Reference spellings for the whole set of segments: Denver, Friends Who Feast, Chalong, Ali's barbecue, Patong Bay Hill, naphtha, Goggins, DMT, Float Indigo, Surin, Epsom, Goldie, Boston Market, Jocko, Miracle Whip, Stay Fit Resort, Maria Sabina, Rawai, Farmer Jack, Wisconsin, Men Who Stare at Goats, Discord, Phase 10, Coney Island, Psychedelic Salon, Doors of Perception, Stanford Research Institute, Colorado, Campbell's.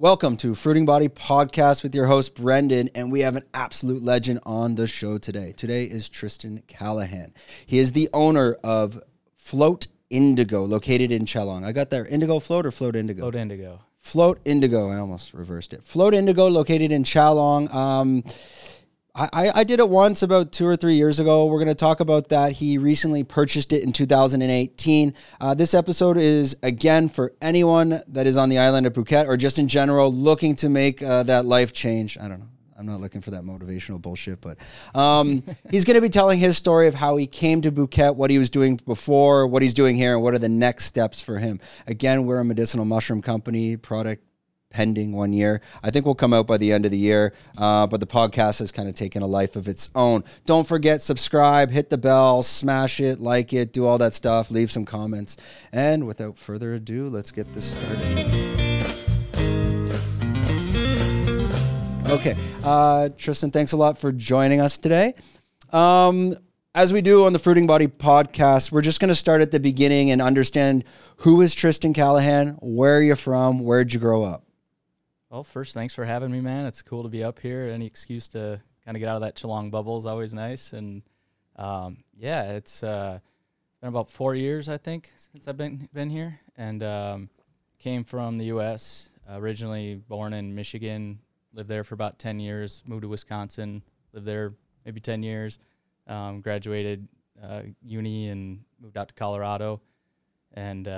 Welcome to Fruiting Body Podcast with your host, Brendan, and we have an absolute legend on the show today. Today is Tristan Callahan. He is the owner of Float Indigo, located in Chalong. I got there. Indigo Float or Float Indigo? Float Indigo. Float Indigo. I almost reversed it. Float Indigo, located in Chalong. I did it once about 2 or 3 years ago. We're going to talk about that. He recently purchased it in 2018. This episode is, again, for anyone that is on the island of Phuket or just in general looking to make that life change. I don't know. I'm not looking for that motivational bullshit, but he's going to be telling his story of how he came to Phuket, what he was doing before, what he's doing here, and what are the next steps for him. Again, we're a medicinal mushroom company, product pending 1 year. I think we'll come out by the end of the year, but the podcast has kind of taken a life of its own. Don't forget, subscribe, hit the bell, smash it, like it, do all that stuff, leave some comments. And without further ado, let's get this started. Okay, Tristan, thanks a lot for joining us today. As we do on the Fruiting Body Podcast, we're just going to start at the beginning and understand who is Tristan Callahan, where are you from, where'd you grow up? Well, first, thanks for having me, man. It's cool to be up here. Any excuse to kind of get out of that Chalong bubble is always nice. And, yeah, it's been about 4 years, I think, since I've been here. And came from the U.S., originally born in Michigan, lived there for about 10 years, moved to Wisconsin, lived there maybe 10 years, graduated uni and moved out to Colorado and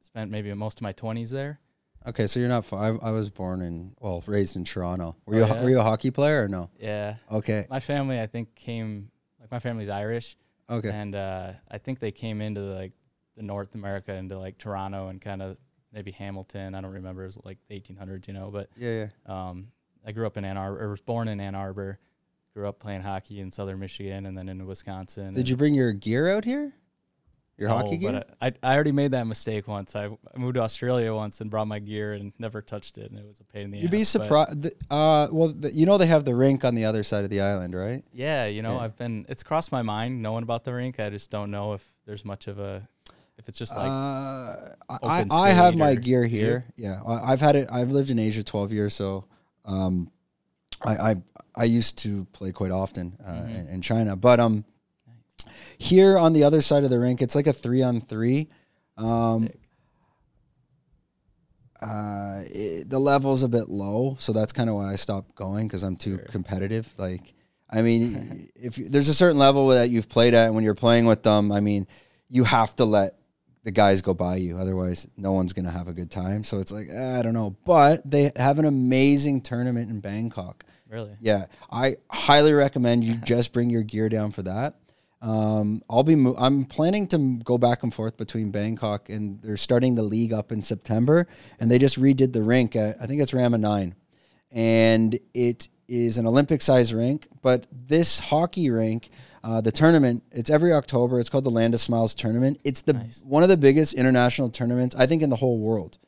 spent maybe most of my 20s there. Okay, so you're not. I was born in, well, raised in Toronto. Were you a hockey player or no? Yeah. Okay. My family, I think, came. Like my family's Irish. Okay. And I think they came into the North America, into like Toronto and kind of maybe Hamilton. I don't remember. It was like the 1800s, you know. But yeah. I grew up in Ann Arbor. I was born in Ann Arbor. Grew up playing hockey in Southern Michigan and then in Wisconsin. Did you bring your gear out here? No, hockey gear? I already made that mistake once. I moved to Australia once and brought my gear and never touched it, and it was a pain in the ass. You'd be surprised. You know they have the rink on the other side of the island, right? Yeah, you know, yeah. It's crossed my mind knowing about the rink. I just don't know if there's much of a, if it's just like I have my gear here. Yeah, I've had it. I've lived in Asia 12 years, so I used to play quite often in China, but here on the other side of the rink, it's like a 3-on-3. The level's a bit low, so that's kind of why I stopped going because I'm too competitive. Like, I mean, if there's a certain level that you've played at, and when you're playing with them, I mean, you have to let the guys go by you. Otherwise, no one's going to have a good time. So it's like, I don't know. But they have an amazing tournament in Bangkok. Really? Yeah. I highly recommend you just bring your gear down for that. I'm planning to go back and forth between Bangkok, and they're starting the league up in September, and they just redid the rink at, I think it's Rama Nine, and it is an Olympic size rink. But this hockey rink, the tournament, it's every October. It's called the Land of Smiles tournament. It's the one of the biggest international tournaments, I think, in the whole world.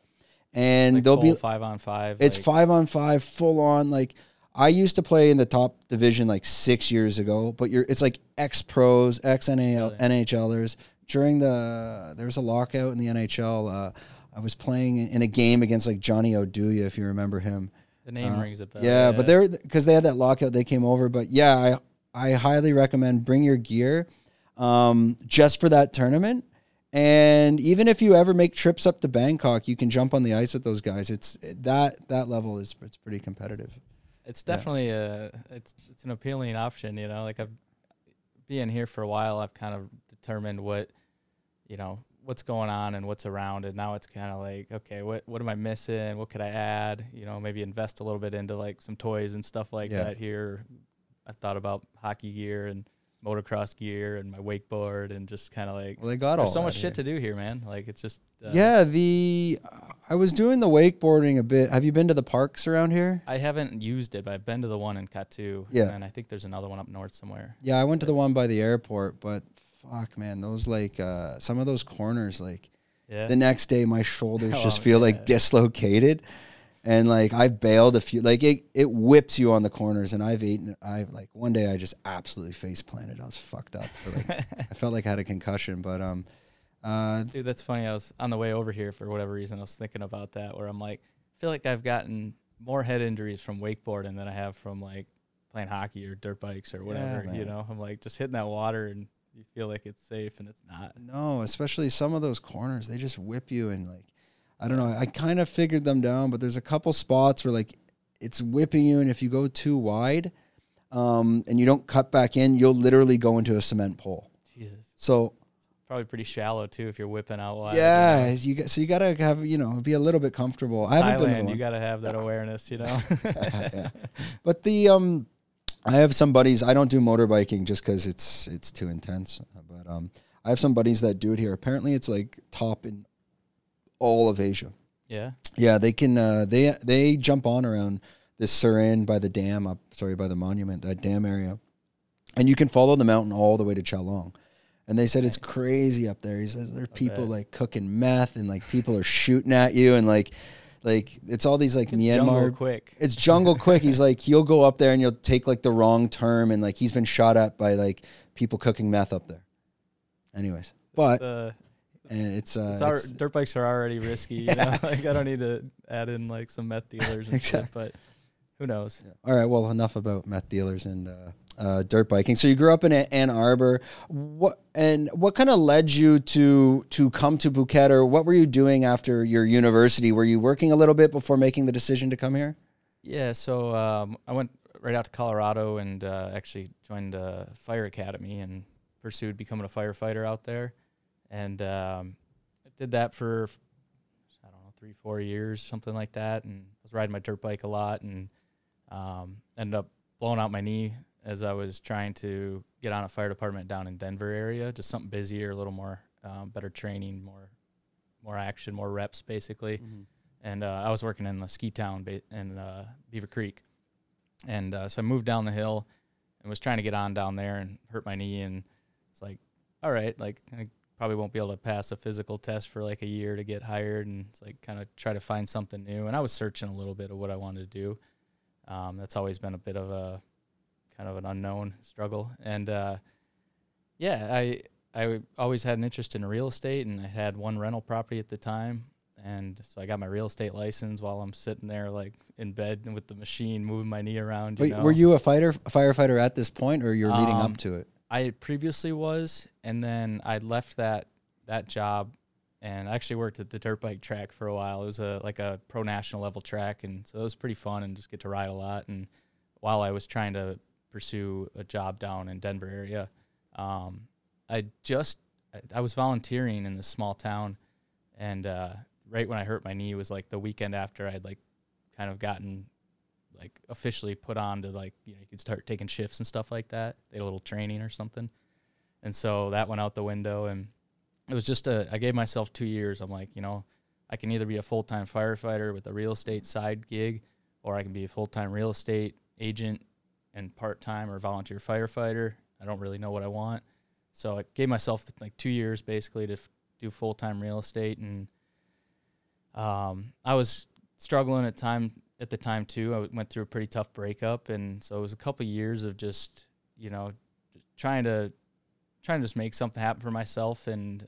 And like they'll be 5-on-5. It's 5-on-5 full on. Like, I used to play in the top division like 6 years ago, but it's like ex-pros, ex-NHLers. During there was a lockout in the NHL. I was playing in a game against like Johnny Oduya, if you remember him. The name rings a bell. Yeah, but because they had that lockout, they came over. But yeah, I highly recommend bring your gear just for that tournament. And even if you ever make trips up to Bangkok, you can jump on the ice with those guys. It's that level is pretty competitive. It's definitely it's an appealing option, you know. Like, I've been here for a while. I've kind of determined what, you know, what's going on and what's around, and now it's kind of like, okay, what am I missing? What could I add? You know, maybe invest a little bit into like some toys and stuff like that here. I thought about hockey gear and motocross gear and my wakeboard and just kind of like, well, they got all so much shit to do here, man. Like, it's just I was doing the wakeboarding a bit. Have you been to the parks around here? I haven't used it, but I've been to the one in Katu. Yeah, and I think there's another one up north somewhere. Yeah, I went to the one by the airport, but fuck, man, those like some of those corners, like the next day my shoulders just feel like dislocated. And, like, I've bailed a few. Like, it whips you on the corners, and one day I just absolutely face-planted. I was fucked up. I felt like I had a concussion, but Dude, that's funny. I was on the way over here for whatever reason. I was thinking about that, where I'm like, I feel like I've gotten more head injuries from wakeboarding than I have from like playing hockey or dirt bikes or whatever, you know. I'm like just hitting that water and you feel like it's safe and it's not. No, especially some of those corners, they just whip you and like, I don't know, I kind of figured them down, but there's a couple spots where like it's whipping you and if you go too wide and you don't cut back in, you'll literally go into a cement pole. Jesus. So probably pretty shallow too if you're whipping out wide. Yeah, you know? So you gotta have, you know, be a little bit comfortable. I haven't been to one. You gotta have that awareness, you know. Yeah. But the I have some buddies. I don't do motorbiking just because it's too intense. But I have some buddies that do it here. Apparently, it's like top in all of Asia. Yeah, yeah. They can they jump on around this Surin by the dam up. Sorry, by the monument, that dam area, and you can follow the mountain all the way to Chalong. And they said it's crazy up there. He says there are people like cooking meth and like people are shooting at you and like it's all these like it's Myanmar. Jungle quick. It's jungle quick. He's like, you'll go up there and you'll take like the wrong turn and like he's been shot at by like people cooking meth up there. Anyways, but it's dirt bikes are already risky. You know, like I don't need to add in like some meth dealers and shit. But who knows? Yeah. All right. Well, enough about meth dealers and dirt biking. So you grew up in Ann Arbor. What kind of led you to come to Phuket, or what were you doing after your university? Were you working a little bit before making the decision to come here? Yeah. So I went right out to Colorado and actually joined a fire academy and pursued becoming a firefighter out there. And I did that for, I don't know, 3-4 years, something like that. And I was riding my dirt bike a lot and ended up blowing out my knee as I was trying to get on a fire department down in Denver area, just something busier, a little more, better training, more action, more reps, basically. Mm-hmm. And I was working in the ski town in Beaver Creek. And so I moved down the hill and was trying to get on down there and hurt my knee. And it's like, all right, like I probably won't be able to pass a physical test for like a year to get hired. And it's like kind of try to find something new. And I was searching a little bit of what I wanted to do. That's always been a bit of a kind of an unknown struggle. And I always had an interest in real estate, and I had one rental property at the time. And so I got my real estate license while I'm sitting there like in bed with the machine moving my knee around. Wait, were you a firefighter at this point, or you're leading up to it? I previously was, and then I left that job and I actually worked at the dirt bike track for a while. It was a pro national level track, and so it was pretty fun and just get to ride a lot. And while I was trying to pursue a job down in Denver area, I was volunteering in this small town, and right when I hurt my knee was like the weekend after I'd like kind of gotten like officially put on to like, you know, you could start taking shifts and stuff like that. They had a little training or something, and so that went out the window. And it was just I gave myself 2 years. I'm like, you know, I can either be a full-time firefighter with a real estate side gig, or I can be a full-time real estate agent and part-time or volunteer firefighter. I don't really know what I want. So I gave myself like 2 years basically to do full-time real estate. And I was struggling at the time too. I went through a pretty tough breakup. And so it was a couple of years of just, you know, trying to just make something happen for myself. And,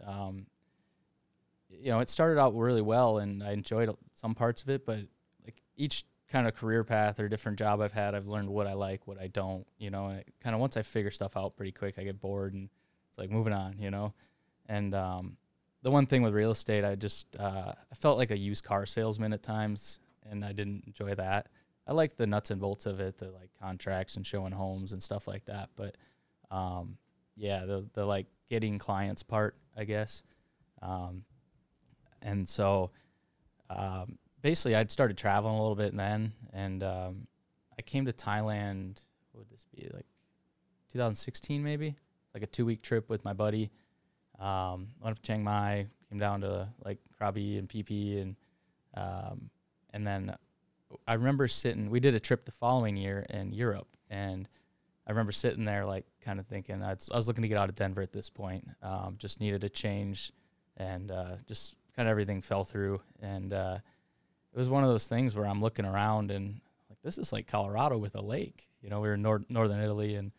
you know, it started out really well and I enjoyed some parts of it, but like each kind of career path or different job I've had, I've learned what I like, what I don't, you know. And kind of once I figure stuff out pretty quick, I get bored and it's like moving on, you know. And the one thing with real estate, I just I felt like a used car salesman at times, and I didn't enjoy that. I liked the nuts and bolts of it, the like contracts and showing homes and stuff like that. But the like getting clients part, I guess. And so basically, I'd started traveling a little bit then, and I came to Thailand, what would this be, like 2016 maybe? Like a 2-week trip with my buddy. Went up to Chiang Mai, came down to like Krabi and PP, and then I remember we did a trip the following year in Europe, and I remember sitting there like kind of thinking, I was looking to get out of Denver at this point, just needed a change, and just kind of everything fell through, and it was one of those things where I'm looking around and like, this is like Colorado with a lake. You know, we were in northern Italy, and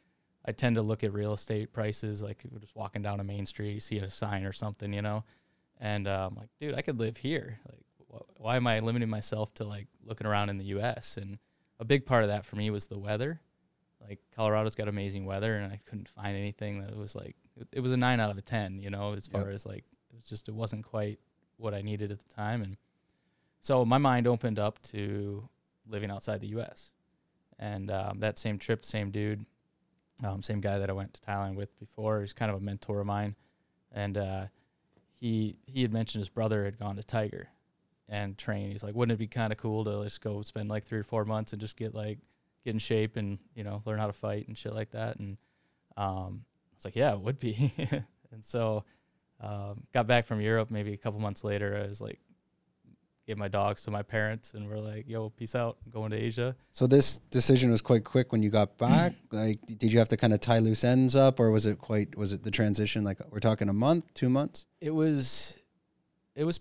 I tend to look at real estate prices. Like we're just walking down a main street, you see a sign or something, you know, and I'm like, dude, I could live here. Like why am I limiting myself to like looking around in the U.S.? And a big part of that for me was the weather. Like Colorado's got amazing weather, and I couldn't find anything that was like, it was a 9 out of 10, you know, as far as like, it was just, it wasn't quite what I needed at the time. And so my mind opened up to living outside the U.S. And that same trip, same dude, same guy that I went to Thailand with before, he's kind of a mentor of mine. And he had mentioned his brother had gone to Tiger and trained. He's like, wouldn't it be kind of cool to just go spend like 3 or 4 months and just get in shape and, you know, learn how to fight and shit like that. And I was like, yeah, it would be. And so got back from Europe maybe a couple months later. I was like, gave my dogs to my parents and we're like, yo, peace out, I'm going to Asia. So this decision was quite quick when you got back. Like, did you have to kind of tie loose ends up, or was it the transition? Like, we're talking a month, 2 months? It was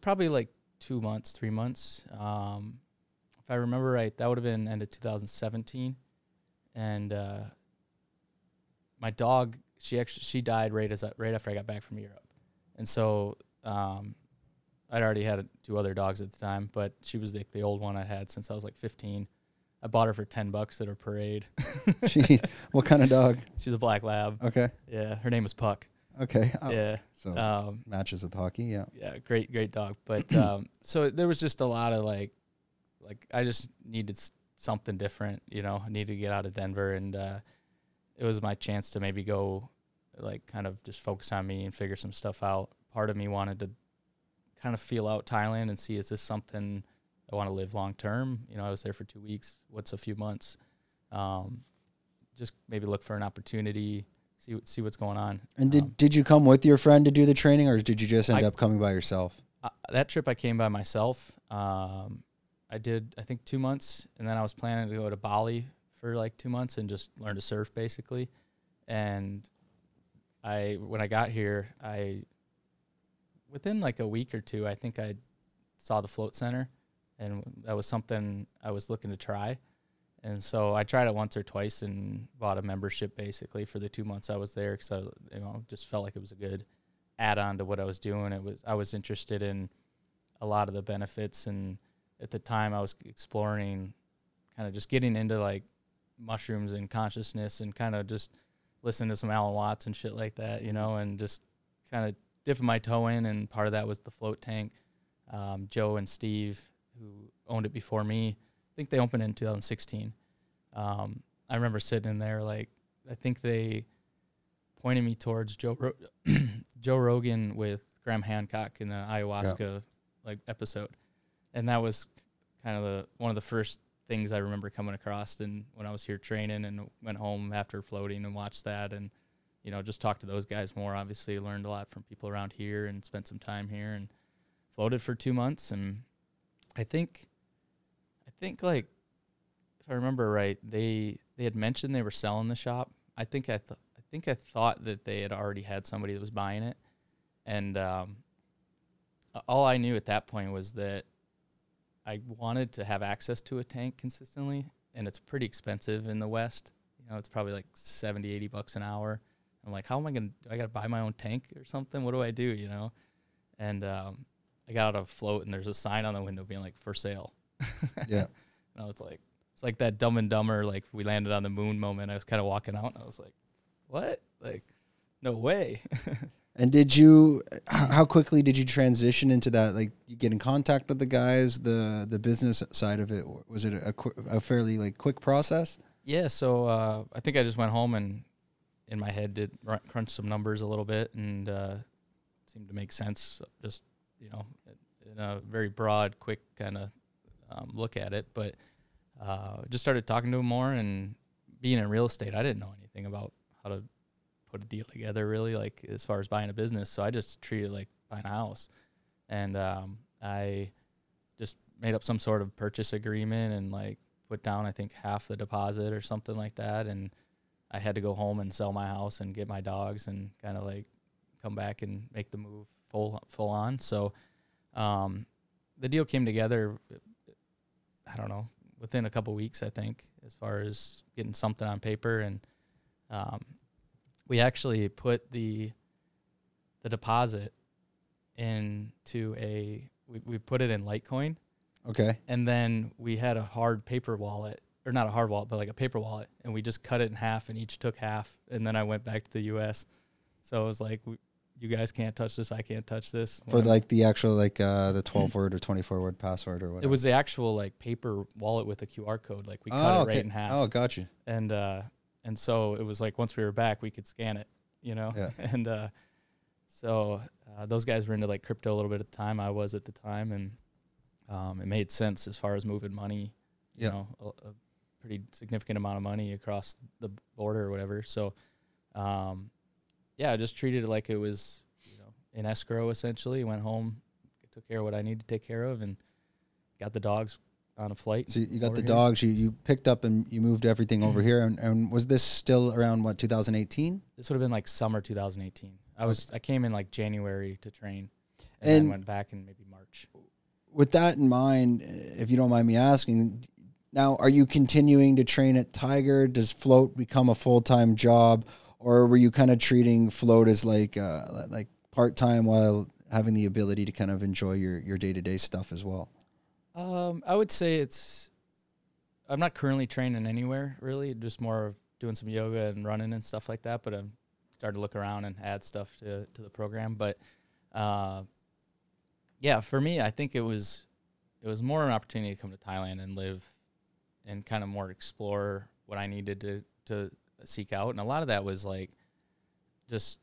probably like 2 months, 3 months. If I remember right, that would have been end of 2017. And my dog, she died right after I got back from Europe. And so I'd already had 2 other dogs at the time, but she was the old one I had since I was like 15. I bought her for $10 at a parade. What kind of dog? She's a black lab. Okay. Yeah, her name was Puck. Okay. Oh, yeah. So matches with hockey, yeah. Yeah, great dog. But so there was just a lot of like I just needed something different, you know. I needed to get out of Denver, and it was my chance to maybe go like kind of just focus on me and figure some stuff out. Part of me wanted to kind of feel out Thailand and see, is this something I want to live long term? You know, I was there for 2 weeks. What's a few months? Just maybe look for an opportunity, see what's going on. And did you come with your friend to do the training, or did you just end up coming by yourself? That trip I came by myself. I did, I think, 2 months, and then I was planning to go to Bali for like 2 months and just learn to surf basically. And when I got here, within like a week or two, I think I saw the Float Center, and that was something I was looking to try. And so I tried it once or twice and bought a membership basically for the 2 months I was there, because I, you know, just felt like it was a good add-on to what I was doing. I was interested in a lot of the benefits, and at the time I was exploring kind of just getting into like mushrooms and consciousness, and kind of just listening to some Alan Watts and shit like that, you know, and just kind of dipping my toe in, and part of that was the float tank. Joe and Steve, who owned it before me, I think they opened in 2016. I remember sitting in there, like, I think they pointed me towards Joe Rogan with Graham Hancock in the ayahuasca like episode, and that was kind of one of the first things I remember coming across. And when I was here training, and went home after floating and watched that, and you know, just talked to those guys more. Obviously, learned a lot from people around here, and spent some time here, and floated for 2 months. And I think like, if I remember right, they had mentioned they were selling the shop. I thought that they had already had somebody that was buying it, and all I knew at that point was that I wanted to have access to a tank consistently, and it's pretty expensive in the West. You know, it's probably like $70-$80 an hour. I'm like, how am I going to, do I got to buy my own tank or something? What do I do, you know? And I got out of float, and there's a sign on the window being like, for sale. Yeah. And I was like, it's like that Dumb and Dumber, like we landed on the moon moment. I was kind of walking out, and I was like, what? Like, no way. And how quickly did you transition into that? Like, you get in contact with the guys, the business side of it? Was it a fairly like quick process? Yeah. So I think I just went home and, in my head, did crunch some numbers a little bit, and seemed to make sense, just, you know, in a very broad, quick kind of look at it. But just started talking to him more, and being in real estate, I didn't know anything about how to put a deal together really, like as far as buying a business. So I just treated it like buying a house. And I just made up some sort of purchase agreement, and like put down, I think, half the deposit or something like that. And I had to go home and sell my house and get my dogs and kind of like come back and make the move full on. So the deal came together, I don't know, within a couple of weeks, I think, as far as getting something on paper. And we actually put the deposit into we put it in Litecoin, Okay. And then we had a hard paper wallet, or not a hard wallet, but like a paper wallet, and we just cut it in half and each took half, and then I went back to the U.S. So it was like, you guys can't touch this, I can't touch this. For whatever. Like the actual, like the 12-word or 24-word password or whatever. It was the actual like paper wallet with a QR code. Like we cut it right in half. Oh, gotcha. And so it was like once we were back, we could scan it, you know? Yeah. And so those guys were into like crypto a little bit at the time. I was at the time, and it made sense as far as moving money, you know, a pretty significant amount of money across the border or whatever. So, yeah, I just treated it like it was, you know, in escrow, essentially. Went home, took care of what I needed to take care of, and got the dogs on a flight. So you got the dogs, you picked up and you moved everything over here. And was this still around, what, 2018? This would have been like summer 2018. I came in like January to train, and then went back in maybe March. With that in mind, if you don't mind me asking, now are you continuing to train at Tiger? Does Float become a full-time job? Or were you kind of treating Float as like part-time while having the ability to kind of enjoy your day-to-day stuff as well? I would say I'm not currently training anywhere, really. Just more of doing some yoga and running and stuff like that. But I'm starting to look around and add stuff to the program. But, yeah, for me, I think it was more an opportunity to come to Thailand and live and kind of more explore what I needed to seek out. And a lot of that was like, just,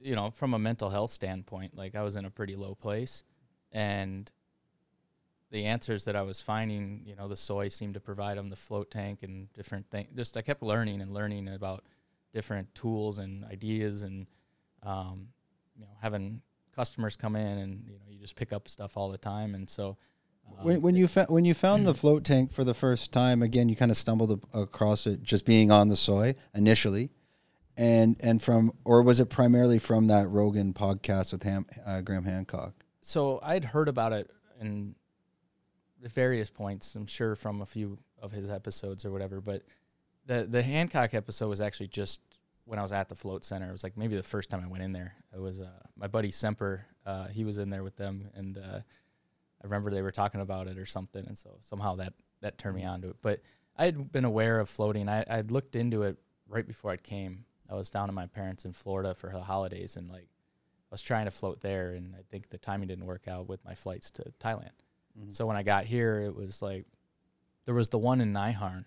you know, from a mental health standpoint, like I was in a pretty low place, and the answers that I was finding, you know, the soy seemed to provide them, the float tank and different things. Just, I kept learning about different tools and ideas, and, you know, having customers come in, and, you know, you just pick up stuff all the time. And so, when you found the float tank for the first time, again, you kind of stumbled across it just being on the soy initially, and from, or was it primarily from that Rogan podcast with Graham Hancock? So I'd heard about it in various points, I'm sure, from a few of his episodes or whatever, but the Hancock episode was actually just when I was at the Float Center. It was like maybe the first time I went in there. It was my buddy Semper, he was in there with them, and I remember they were talking about it or something, and so somehow that turned me on to it. But I had been aware of floating. I'd looked into it right before I came. I was down at my parents in Florida for the holidays, and like I was trying to float there, and I think the timing didn't work out with my flights to Thailand. Mm-hmm. So when I got here, it was like there was the one in Nihon,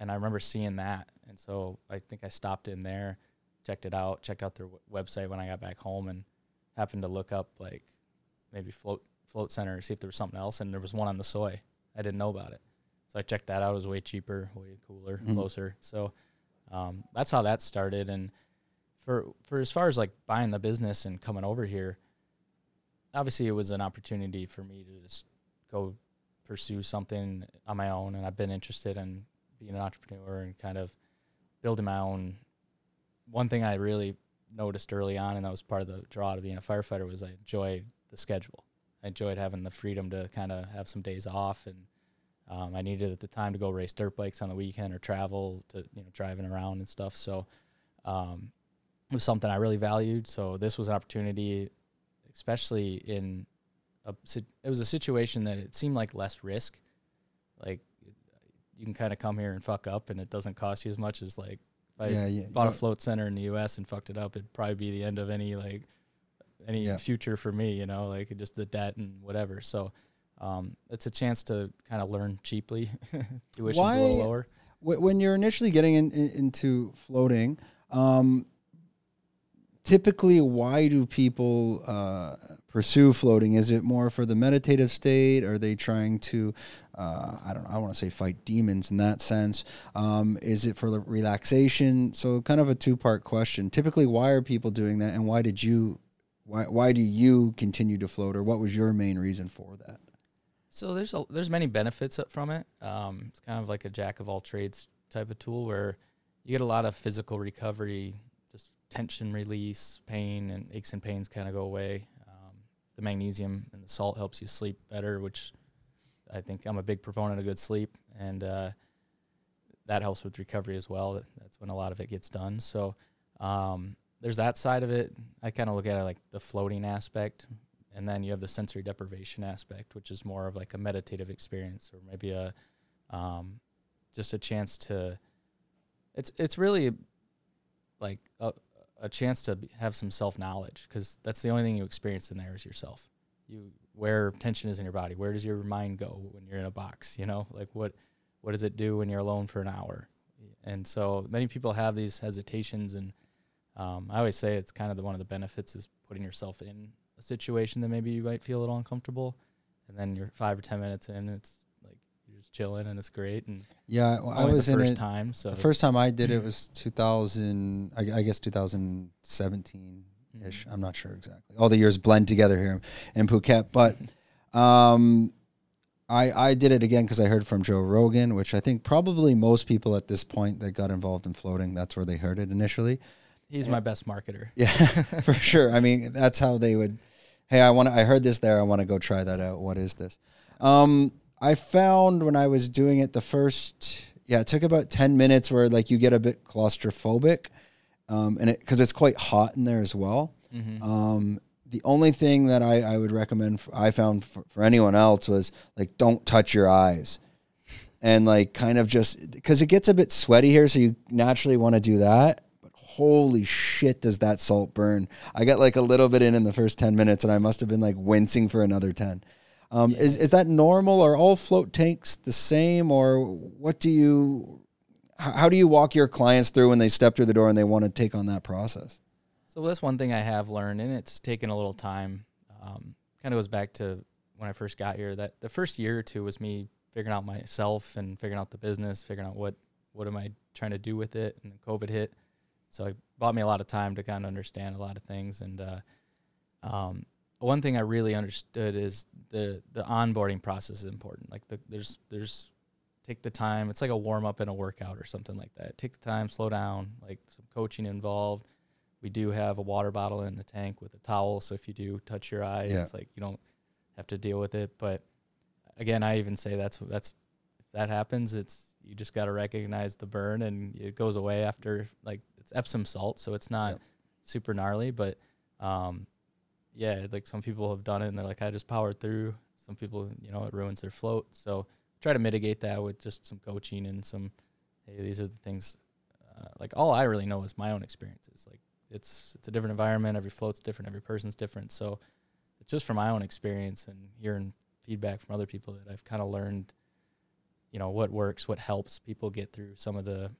and I remember seeing that. And so I think I stopped in there, checked out their website when I got back home, and happened to look up like maybe float center, see if there was something else, and there was one on the soy. I didn't know about it, so I checked that out. It was way cheaper, way cooler, closer. So that's how that started. And for as far as like buying the business and coming over here, obviously it was an opportunity for me to just go pursue something on my own, and I've been interested in being an entrepreneur and kind of building my own. One thing I really noticed early on, and that was part of the draw to being a firefighter, was I enjoyed the schedule. I enjoyed having the freedom to kind of have some days off, and I needed at the time to go race dirt bikes on the weekend or travel to, you know, driving around and stuff. So it was something I really valued. So this was an opportunity, especially it was a situation that it seemed like less risk. Like you can kind of come here and fuck up, and it doesn't cost you as much as like if I bought a float center in the U.S. and fucked it up, it'd probably be the end of any future for me, you know, like just the debt and whatever. So it's a chance to kind of learn cheaply. Tuition's a little lower. When you're initially getting into floating, typically why do people pursue floating? Is it more for the meditative state? Are they trying to, I want to say fight demons in that sense? Is it for relaxation? So kind of a two-part question. Typically, why are people doing that, and why did you... Why do you continue to float, or what was your main reason for that? So there's many benefits from it. It's kind of like a jack of all trades type of tool where you get a lot of physical recovery, just tension release, pain and aches and pains kind of go away. The magnesium and the salt helps you sleep better, which I think I'm a big proponent of good sleep, and that helps with recovery as well. That's when a lot of it gets done. So there's that side of it. I kind of look at it like the floating aspect And then you have the sensory deprivation aspect, which is more of like a meditative experience, or maybe a just a chance to, it's really like a chance to have some self-knowledge, because that's the only thing you experience in there is yourself. Where tension is in your body, where does your mind go when you're in a box, you know? Like what does it do when you're alone for an hour? And so many people have these hesitations, and I always say it's kind of one of the benefits is putting yourself in a situation that maybe you might feel a little uncomfortable, and then you're 5 or 10 minutes in, it's like you're just chilling and it's great. And yeah, well, I was the first in it, time. So the first time I did it was 2017 ish. I'm not sure exactly. All the years blend together here in Phuket, but I did it again because I heard from Joe Rogan, which I think probably most people at this point that got involved in floating, that's where they heard it initially. He's my best marketer. Yeah, for sure. I mean, that's how they would, hey, I heard this there. I want to go try that out. What is this? I found when I was doing it the first, it took about 10 minutes where like you get a bit claustrophobic and because it's quite hot in there as well. Mm-hmm. The only thing that I would recommend I found for anyone else was like, don't touch your eyes, and like kind of just because it gets a bit sweaty here. So you naturally want to do that. But holy shit, does that salt burn? I got like a little bit in the first 10 minutes and I must've been like wincing for another 10. Is that normal? Are all float tanks the same, or how do you walk your clients through when they step through the door and they want to take on that process? So that's one thing I have learned, and it's taken a little time. Kind of goes back to when I first got here. That the first year or two was me figuring out myself and figuring out the business, figuring out what am I trying to do with it. And then COVID hit, so it bought me a lot of time to kind of understand a lot of things. And one thing I really understood is the onboarding process is important. Like take the time. It's like a warm up and a workout or something like that. Take the time, slow down. Like some coaching involved. We do have a water bottle in the tank with a towel, so if you do touch your eye, it's like you don't have to deal with it. But again, I even say that's if that happens, it's you just got to recognize the burn, and it goes away after. Like it's Epsom salt, so it's not super gnarly. But like some people have done it, and they're like, I just powered through. Some people, it ruins their float. So try to mitigate that with just some coaching and some. Hey, these are the things. Like all I really know is my own experiences. Like. It's a different environment. Every float's different. Every person's different. So it's just from my own experience and hearing feedback from other people that I've kind of learned, what works, what helps people get through some of the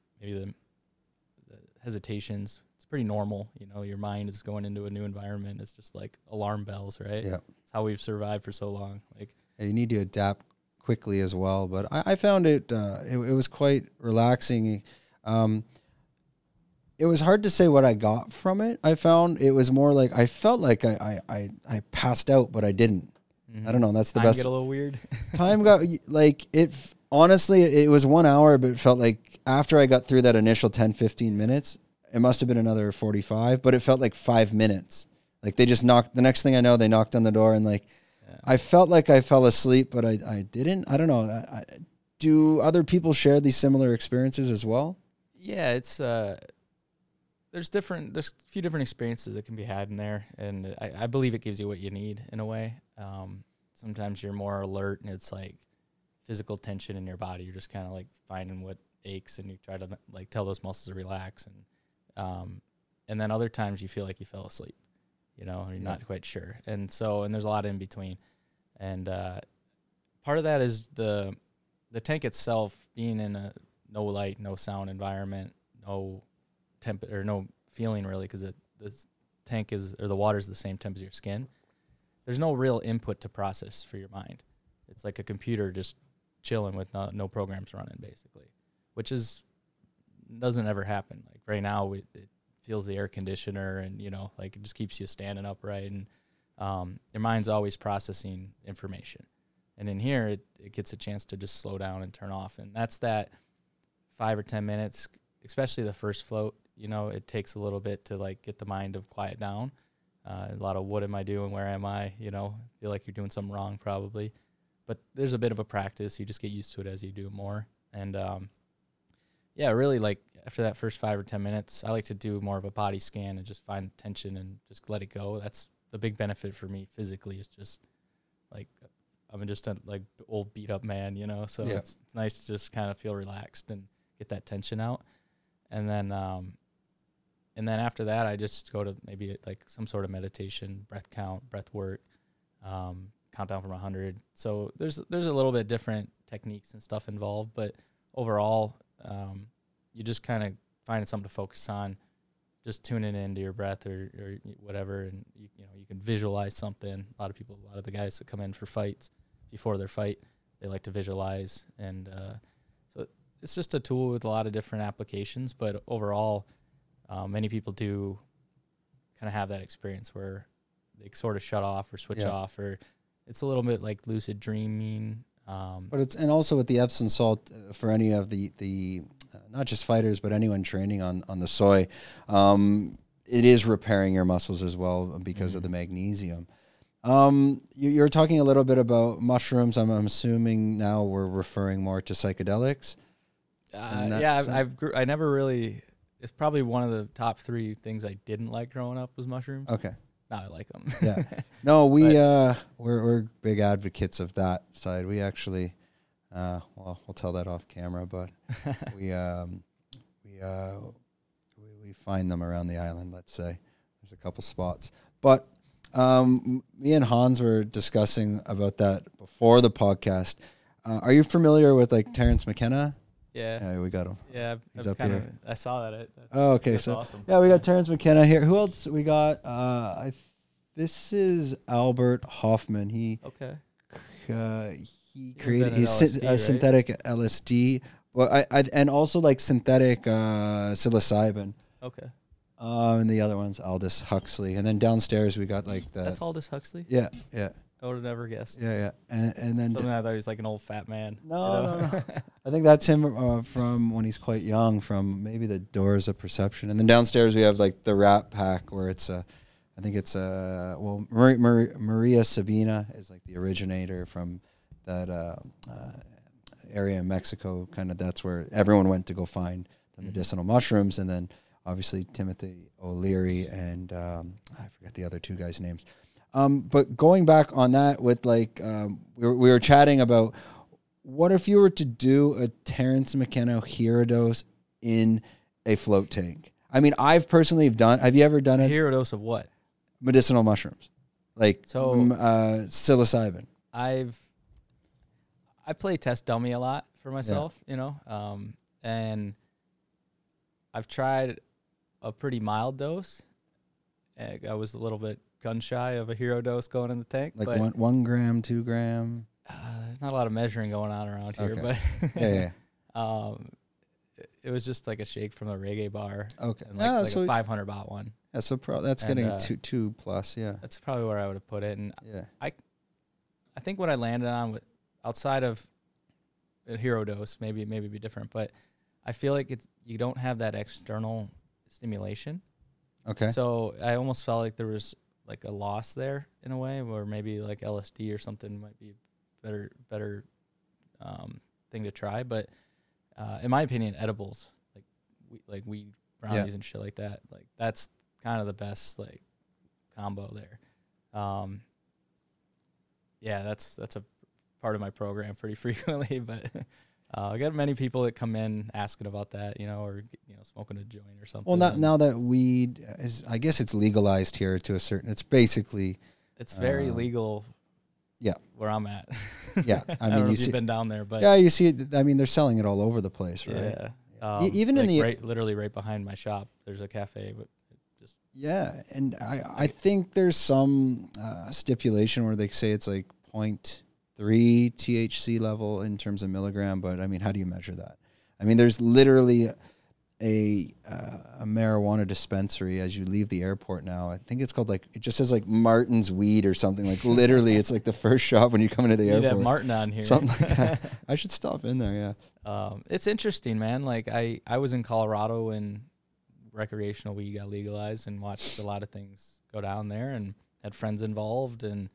hesitations. It's pretty normal. Your mind is going into a new environment. It's just like alarm bells, right? Yeah. It's how we've survived for so long. Like you need to adapt quickly as well. But I found it was quite relaxing. It was hard to say what I got from it. I found it was more like I felt like I passed out, but I didn't. Mm-hmm. I don't know. That's the best. Time got a little weird. Time got like it. Honestly, it was 1 hour, but it felt like after I got through that initial 10, 15 minutes, it must have been another 45, but it felt like 5 minutes. Like they just knocked. The next thing I know, they knocked on the door and like I felt like I fell asleep, but I didn't. I don't know. Do other people share these similar experiences as well? Yeah, it's There's a few different experiences that can be had in there, and I believe it gives you what you need in a way. Sometimes you're more alert, and it's like physical tension in your body. You're just kind of like finding what aches, and you try to like tell those muscles to relax, and then other times you feel like you fell asleep, and you're not quite sure. And there's a lot in between, and part of that is the tank itself being in a no light, no sound environment, no temp or no feeling really, because the tank is or the water is the same temp as your skin. There's no real input to process for your mind. It's like a computer just chilling with no programs running basically, which doesn't ever happen. Like right now, it feels the air conditioner, and like it just keeps you standing upright, and your mind's always processing information. And in here, it gets a chance to just slow down and turn off, and that's that 5 or 10 minutes, especially the first float. It takes a little bit to like get the mind to quiet down. A lot of what am I doing? Where am I? Feel like you're doing something wrong probably, but there's a bit of a practice. You just get used to it as you do more. And, really like after that first 5 or 10 minutes, I like to do more of a body scan and just find tension and just let it go. That's the big benefit for me physically is just like I'm just an like old beat up man, you know. So it's nice to just kind of feel relaxed and get that tension out. And then after that, I just go to maybe like some sort of meditation, breath count, breath work, countdown from 100. So there's a little bit different techniques and stuff involved, but overall, you just kind of find something to focus on, just tuning into your breath or whatever, and you know you can visualize something. A lot of the guys that come in for fights, before their fight, they like to visualize, and so it's just a tool with a lot of different applications. But overall, many people do kind of have that experience where they sort of shut off or switch off, or it's a little bit like lucid dreaming. But it's, and also with the Epsom salt for any of the not just fighters, but anyone training on the soy, it is repairing your muscles as well because of the magnesium. You're talking a little bit about mushrooms. I'm assuming now we're referring more to psychedelics. I never really, it's probably one of the top three things I didn't like growing up was mushrooms. Okay. Now I like them. Yeah. No, we're big advocates of that side. We actually, we'll tell that off camera, but we find them around the island, let's say. There's a couple spots. But me and Hans were discussing about that before the podcast. Are you familiar with like Terrence McKenna? Yeah, we got him. Yeah, he's up here. I saw that. So awesome. Yeah, we got Terrence McKenna here. Who else we got? This is Albert Hoffman. He created synthetic LSD. Well, and also like synthetic psilocybin. Okay. And the other one's Aldous Huxley. And then downstairs we got like the. That's Aldous Huxley? Yeah, yeah. I would have never guessed. Yeah. And then I thought he was like an old fat man. No. I think that's him from when he's quite young, from maybe The Doors of Perception. And then downstairs we have like the Rat Pack, where it's Maria Sabina is like the originator from that area in Mexico. Kind of that's where everyone went to go find the medicinal mushrooms. And then obviously Timothy O'Leary and I forget the other two guys' names. But going back on that with like, we were chatting about what if you were to do a Terrence McKenna hero dose in a float tank? I mean, I've personally have you ever done a hero dose of what? Medicinal mushrooms. Like psilocybin. I play test dummy a lot for myself, you know? And I've tried a pretty mild dose. I was a little bit gun shy of a hero dose going in the tank, like 1 gram, 2 gram. There's not a lot of measuring going on around here, but it was just like a shake from a reggae bar. Okay, and a 500 baht one. Yeah, so that's getting two plus. Yeah, that's probably where I would have put it. And I think what I landed on outside of a hero dose, maybe be different, but I feel like you don't have that external stimulation. Okay, so I almost felt like there was like a loss there in a way, where maybe like LSD or something might be a better thing to try. But in my opinion, edibles, like weed brownies and shit like that, like that's kind of the best like combo there. That's a part of my program pretty frequently. But I got many people that come in asking about that, you know, or, you know, smoking a joint or something. Well, now that weed is, I guess it's legalized here to a certain, it's basically. It's very legal. Yeah. Where I'm at. Yeah. I mean, you've been down there, but. Yeah, you see it. I mean, they're selling it all over the place, right? Yeah. Even like in the. Literally right behind my shop, there's a cafe, but it just. Yeah. And I think there's some stipulation where they say it's like 0.3 THC level in terms of milligram, but I mean, how do you measure that? I mean, there's literally a marijuana dispensary as you leave the airport now. I think it's called like, it just says like Martin's Weed or something. Like literally, it's like the first shop when you come into the airport. You have Martin on here. Something like that. I should stop in there. Yeah. It's interesting, man. Like I was in Colorado when recreational weed got legalized and watched a lot of things go down there and had friends involved and,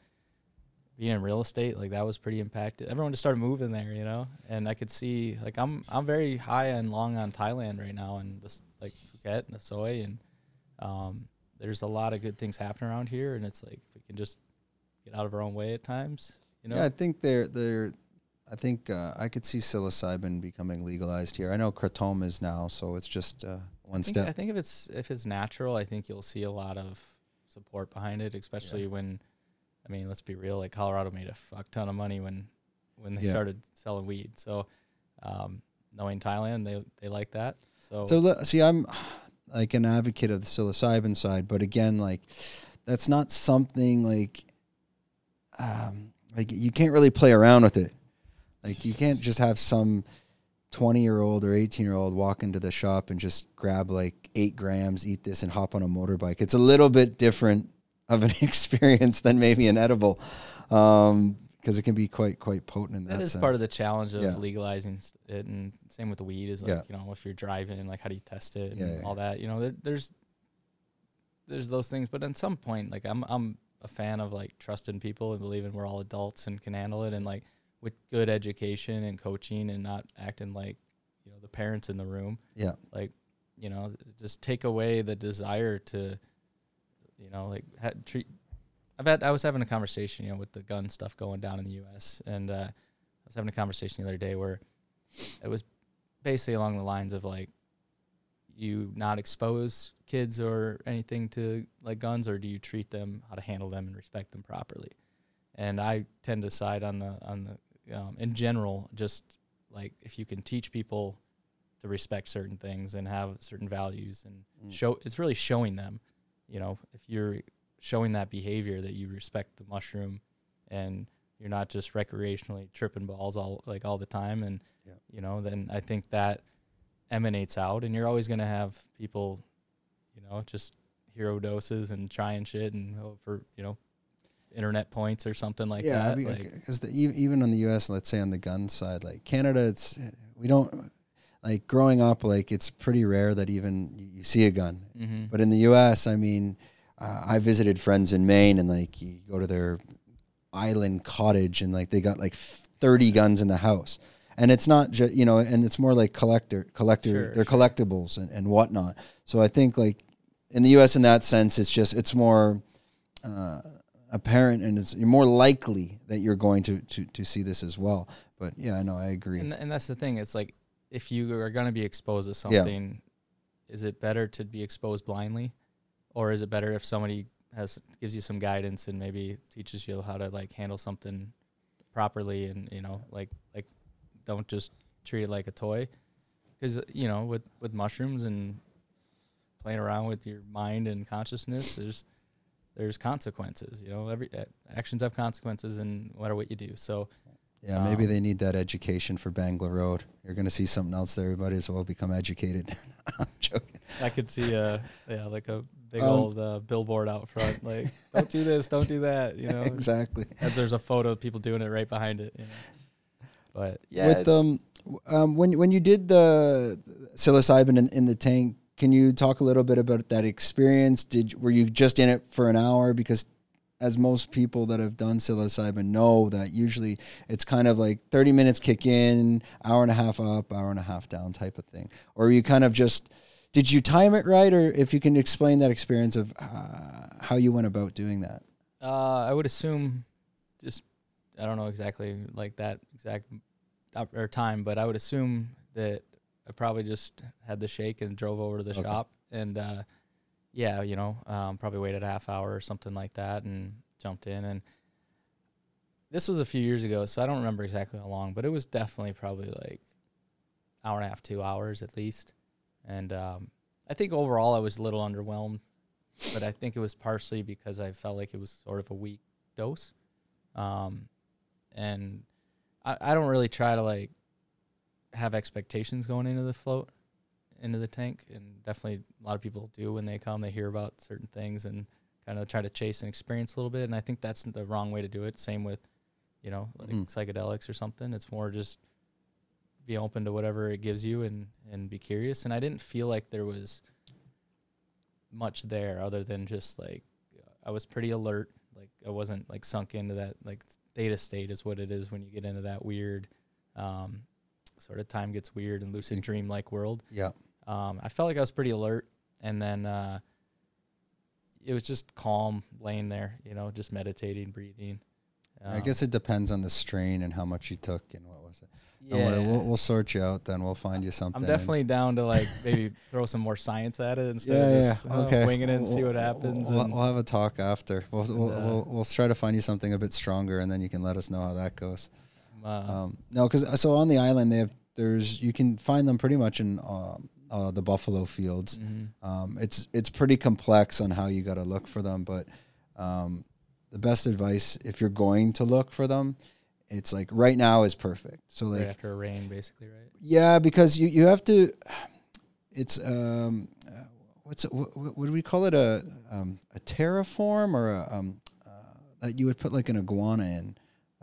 being in real estate, like that was pretty impacted. Everyone just started moving there, you know. And I could see, like, I'm very high and long on Thailand right now, and this like Phuket and the soy, and there's a lot of good things happening around here, and it's like if we can just get out of our own way at times, you know. Yeah, I think I could see psilocybin becoming legalized here. I know kratom is now, so it's just one step. I think if it's natural, I think you'll see a lot of support behind it, especially when, I mean, let's be real, like Colorado made a fuck ton of money when they started selling weed. So knowing Thailand, they like that. So see, I'm like an advocate of the psilocybin side, but again, like that's not something like you can't really play around with it. Like you can't just have some 20-year-old or 18-year-old walk into the shop and just grab like 8 grams, eat this, and hop on a motorbike. It's a little bit different of an experience than maybe an edible, because it can be quite potent in that sense. That is part of the challenge of legalizing it, and same with the weed is like, you know, if you're driving, like how do you test it and all that? You know, there's those things, but at some point, like I'm a fan of like trusting people and believing we're all adults and can handle it, and like with good education and coaching and not acting like, you know, the parents in the room. Yeah. Like, you know, just take away the desire to, you know, like treat. I was having a conversation, you know, with the gun stuff going down in the U.S. And I was having a conversation the other day where it was basically along the lines of, like, you not expose kids or anything to, like, guns, or do you treat them, how to handle them and respect them properly? And I tend to side on the in general, just, like, if you can teach people to respect certain things and have certain values and show, it's really showing them, you know, if you're showing that behavior that you respect the mushroom and you're not just recreationally tripping balls all the time. And, you know, then I think that emanates out, and you're always going to have people, you know, just hero doses and trying shit and for, you know, internet points or something like that. I mean, like, 'cause even on the US, let's say on the gun side, like Canada, we don't growing up, like it's pretty rare that even you see a gun, but in the US, I mean, I visited friends in Maine, and like you go to their island cottage, and like they got like 30 guns in the house, and it's not just, you know, and it's more like collector, they're collectibles and whatnot. So I think like in the U.S. in that sense, it's more apparent, and it's more likely that you're going to see this as well. But yeah, I know, I agree. And that's the thing. It's like, if you are going to be exposed to something, is it better to be exposed blindly? Or is it better if somebody gives you some guidance and maybe teaches you how to like handle something properly, and you know, like don't just treat it like a toy? Because you know, with mushrooms and playing around with your mind and consciousness, there's consequences. You know, every actions have consequences, and no matter what you do. So yeah, maybe they need that education for Bangla Road. You're gonna see something else there. Everybody as well become educated. I'm joking. I could see like a big old billboard out front, like, don't do this, don't do that, you know. Exactly. As there's a photo of people doing it right behind it, you know. But yeah, with when you did the psilocybin in the tank, can you talk a little bit about that experience? Were you just in it for an hour? Because as most people that have done psilocybin know, that usually it's kind of like 30 minutes kick in, hour and a half up, hour and a half down type of thing. Or you kind of just, did you time it right? Or if you can explain that experience of how you went about doing that. I would assume I don't know exactly like that exact or time, but I would assume that I probably just had the shake and drove over to the shop, and you know, probably waited a half hour or something like that and jumped in. And this was a few years ago, so I don't remember exactly how long, but it was definitely probably like hour and a half, 2 hours at least. And I think overall I was a little underwhelmed, but I think it was partially because I felt like it was sort of a weak dose. And I don't really try to, like, have expectations going into the float, into the tank. And definitely a lot of people do when they come. They hear about certain things and kind of try to chase an experience a little bit. And I think that's the wrong way to do it. Same with, you know, like psychedelics or something. It's more just be open to whatever it gives you and be curious. And I didn't feel like there was much there other than just like, I was pretty alert. Like I wasn't like sunk into that, like theta state is what it is when you get into that weird sort of time gets weird and lucid dream like world. I felt like I was pretty alert. And then it was just calm laying there, you know, just meditating, breathing. I guess it depends on the strain and how much you took and what was it. Yeah. Don't worry, we'll sort you out then. We'll find you something. I'm definitely down to, like, maybe throw some more science at it instead of just winging it and see what happens. We'll have a talk after. We'll try to find you something a bit stronger, and then you can let us know how that goes. No, because so on the island, you can find them pretty much in the buffalo fields. Mm-hmm. It's pretty complex on how you got to look for them, but the best advice, if you're going to look for them, it's like right now is perfect. So like right after a rain, basically, right? Yeah, because you have to. It's what would we call it, a terraform or that you would put like an iguana in.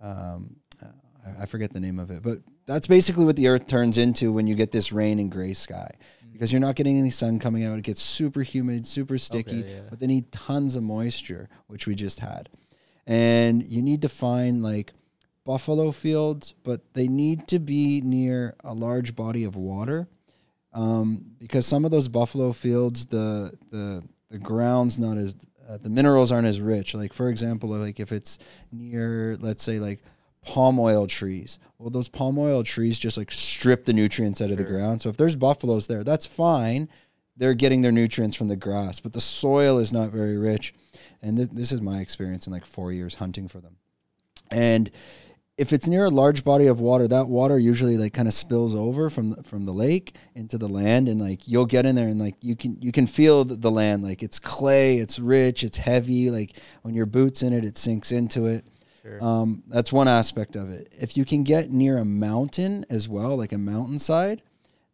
I forget the name of it, but that's basically what the earth turns into when you get this rain and gray sky, mm-hmm. because you're not getting any sun coming out. It gets super humid, super sticky, but they need tons of moisture, which we just had. And you need to find like buffalo fields, but they need to be near a large body of water, because some of those buffalo fields, the ground's not as, the minerals aren't as rich. Like, for example, like if it's near, let's say, like palm oil trees, well, those palm oil trees just like strip the nutrients out of the ground. So if there's buffaloes there, that's fine. They're getting their nutrients from the grass, but the soil is not very rich. And this is my experience in like 4 years hunting for them. And if it's near a large body of water, that water usually like kind of spills over from the lake into the land, and like you'll get in there and like you can feel the land, like it's clay, it's rich, it's heavy. Like when your boot's in it, it sinks into it. Sure. That's one aspect of it. If you can get near a mountain as well, like a mountainside,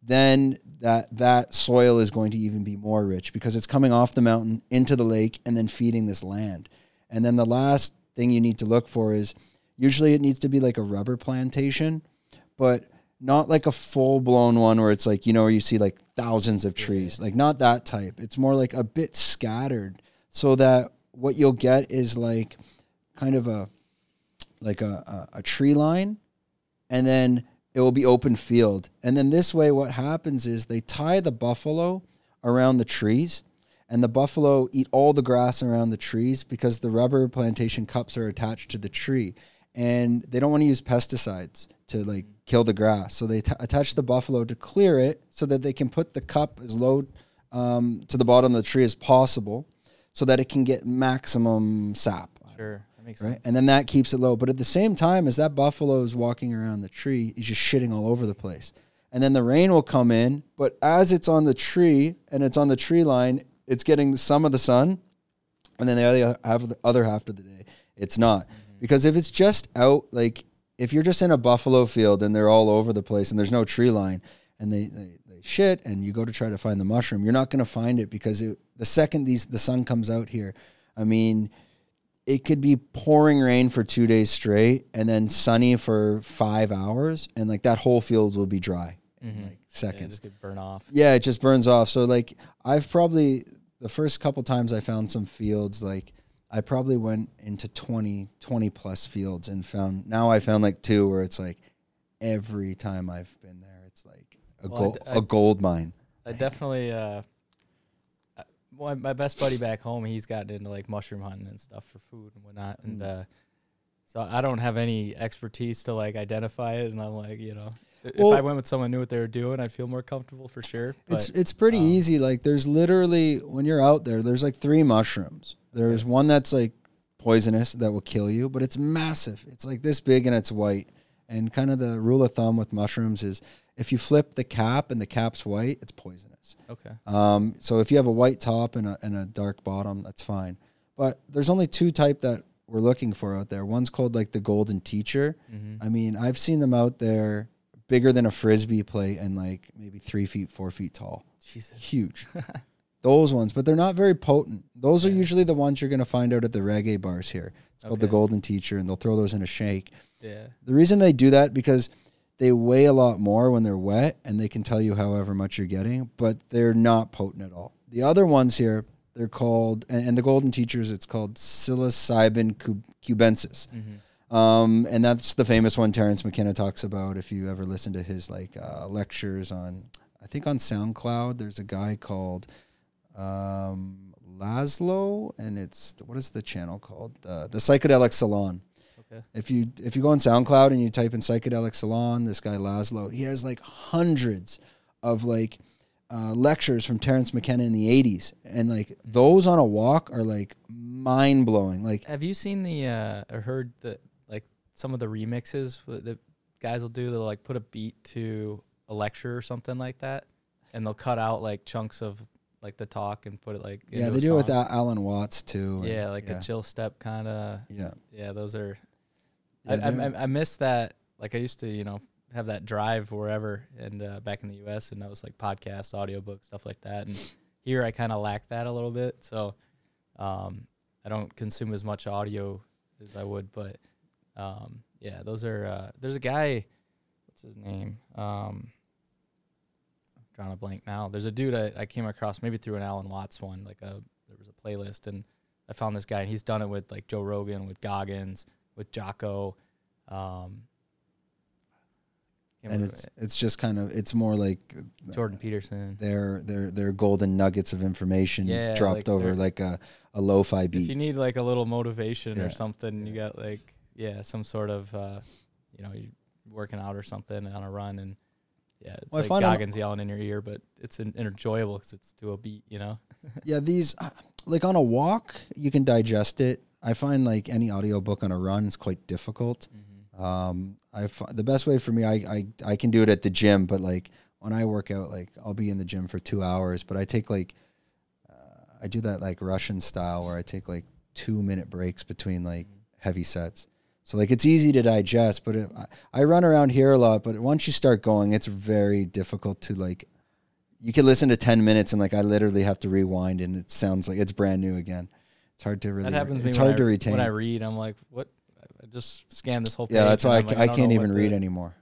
then that soil is going to even be more rich because it's coming off the mountain into the lake and then feeding this land. And then the last thing you need to look for is usually it needs to be like a rubber plantation, but not like a full-blown one where it's like, you know, where you see like thousands of trees, like not that type. It's more like a bit scattered so that what you'll get is like kind of a tree line, and then it will be open field. And then this way, what happens is they tie the buffalo around the trees, and the buffalo eat all the grass around the trees because the rubber plantation cups are attached to the tree, and they don't want to use pesticides to like kill the grass. So they attach the buffalo to clear it so that they can put the cup as low to the bottom of the tree as possible so that it can get maximum sap. Sure. Right? And then that keeps it low. But at the same time as that buffalo is walking around the tree, he's just shitting all over the place. And then the rain will come in, but as it's on the tree and it's on the tree line, it's getting some of the sun, and then the other half of the day, it's not. Mm-hmm. Because if it's just out, like if you're just in a buffalo field and they're all over the place and there's no tree line and they shit and you go to try to find the mushroom, you're not going to find it because the second the sun comes out here, I mean, it could be pouring rain for 2 days straight and then sunny for 5 hours. And like that whole field will be dry in like seconds. It just could burn off. Yeah, it just burns off. So like I've probably, the first couple times I found some fields, like I probably went into 20 plus fields and I found like two where it's like every time I've been there, it's like a gold mine. I definitely, well, my best buddy back home, he's gotten into like mushroom hunting and stuff for food and whatnot, and so I don't have any expertise to like identify it. And I'm like, you know, if I went with someone who knew what they were doing, I'd feel more comfortable for sure. But, it's pretty easy. Like there's literally, when you're out there, there's like three mushrooms. There's one that's like poisonous that will kill you, but it's massive. It's like this big and it's white. And kind of the rule of thumb with mushrooms is, if you flip the cap and the cap's white, it's poisonous. Okay. So if you have a white top and a dark bottom, that's fine. But there's only two type that we're looking for out there. One's called like the Golden Teacher. Mm-hmm. I mean, I've seen them out there bigger than a Frisbee plate and like maybe 3 feet, 4 feet tall. Jesus. Huge. Those ones, but they're not very potent. Those are usually the ones you're going to find out at the reggae bars here. It's called the Golden Teacher, and they'll throw those in a shake. Yeah. The reason they do that, because they weigh a lot more when they're wet, and they can tell you however much you're getting, but they're not potent at all. The other ones here, they're called, and the Golden Teachers, it's called psilocybin cubensis. Mm-hmm. And that's the famous one Terrence McKenna talks about. If you ever listen to his like lectures on, I think on SoundCloud, there's a guy called Laszlo, and it's, what is the channel called? The Psychedelic Salon. Okay. If you go on SoundCloud and you type in Psychedelic Salon, this guy Laszlo, he has like hundreds of like lectures from Terrence McKenna in the 80s, and like those on a walk are like mind blowing. Like, have you seen the or heard the like some of the remixes that guys will do? They'll like put a beat to a lecture or something like that, and they'll cut out like chunks of like the talk and put it like into they do it with Alan Watts too. Yeah, like a chill step kind of. Yeah, those are. Yeah, I miss that. Like I used to, have that drive wherever and back in the U.S. and I was like podcast, audiobook, stuff like that. And here I kind of lack that a little bit. So I don't consume as much audio as I would. But those are, there's a guy, what's his name? I'm drawing a blank now. There's a dude I came across maybe through an Alan Watts one, there was a playlist and I found this guy and he's done it with like Joe Rogan, with Goggins, with Jocko, and it's just kind of, it's more like Jordan Peterson. They're golden nuggets of information dropped over like a lo-fi beat. If you need like a little motivation or something, you got like some sort of you're working out or something on a run, and it's like Goggins yelling in your ear, but it's enjoyable because it's to a beat, These like on a walk you can digest it. I find like any audiobook on a run is quite difficult. Mm-hmm. The best way for me, I can do it at the gym, but like when I work out, like I'll be in the gym for 2 hours, but I take like, I do that like Russian style where I take like 2-minute breaks between like heavy sets. So like, it's easy to digest, but I run around here a lot, but once you start going, it's very difficult to like, you can listen to 10 minutes and like, I literally have to rewind and it sounds like it's brand new again. It's hard to really, it's hard to retain. When I read, I'm like, what? I just scan this whole page. Yeah, that's why I can't even read anymore.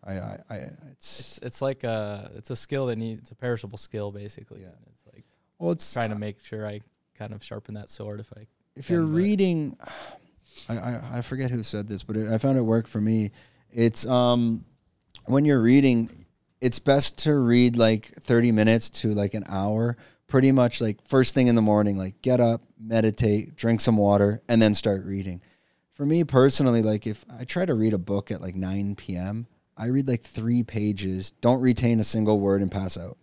It's like it's a skill that needs, it's a perishable skill basically. Yeah. It's like, it's trying to make sure I kind of sharpen that sword if you're reading. I forget who said this, but I found it worked for me. It's when you're reading, it's best to read like 30 minutes to like an hour, pretty much like first thing in the morning, like get up, meditate, drink some water, and then start reading. For me personally, like if I try to read a book at like 9 p.m., I read like 3 pages, don't retain a single word, and pass out.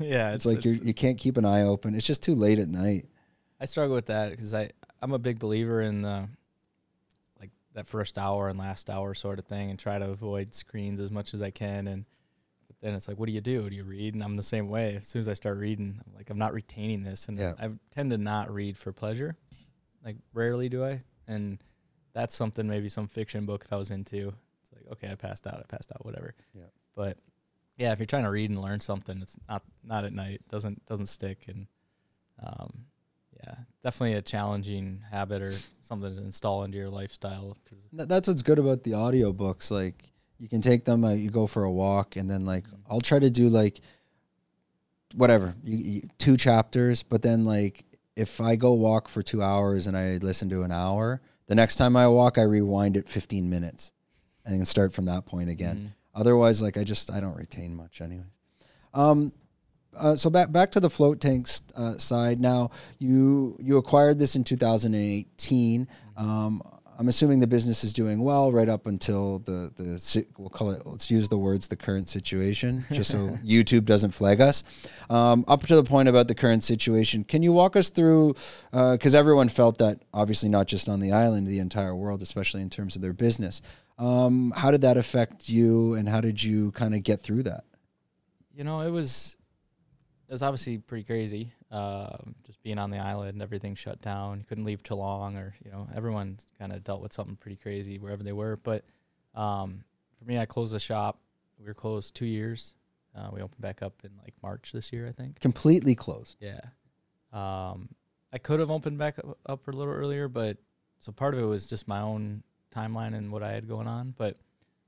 Yeah. It's like you can't keep an eye open. It's just too late at night. I struggle with that because I'm a big believer in like that first hour and last hour sort of thing, and try to avoid screens as much as I can. And but then it's like, what do? Do you read? And I'm the same way. As soon as I start reading, I'm like, I'm not retaining this. And I tend to not read for pleasure. Like rarely do I. And that's something, maybe some fiction book that I was into. It's like, okay, I passed out, whatever. Yeah. But yeah, if you're trying to read and learn something, it's not at night. Doesn't stick. And definitely a challenging habit or something to install into your lifestyle. That's what's good about the audiobooks. Like you can take them, you go for a walk, and then like I'll try to do like whatever, 2 chapters, but then like if I go walk for 2 hours and I listen to an hour, the next time I walk, I rewind it 15 minutes and then start from that point again. Mm-hmm. Otherwise, like I don't retain much anyways. So back to the float tanks side. Now, you acquired this in 2018. Mm-hmm. I'm assuming the business is doing well right up until the we'll call it, let's use the words, the current situation, just so YouTube doesn't flag us. Up to the point about the current situation, can you walk us through, because everyone felt that, obviously not just on the island, the entire world, especially in terms of their business. How did that affect you, and how did you kind of get through that? It was obviously pretty crazy. Just being on the island and everything shut down. You couldn't leave Chalong, or, everyone kind of dealt with something pretty crazy wherever they were. But for me, I closed the shop. We were closed 2 years. We opened back up in like March this year, I think. Completely closed. Yeah. I could have opened back up a little earlier, but so part of it was just my own timeline and what I had going on, but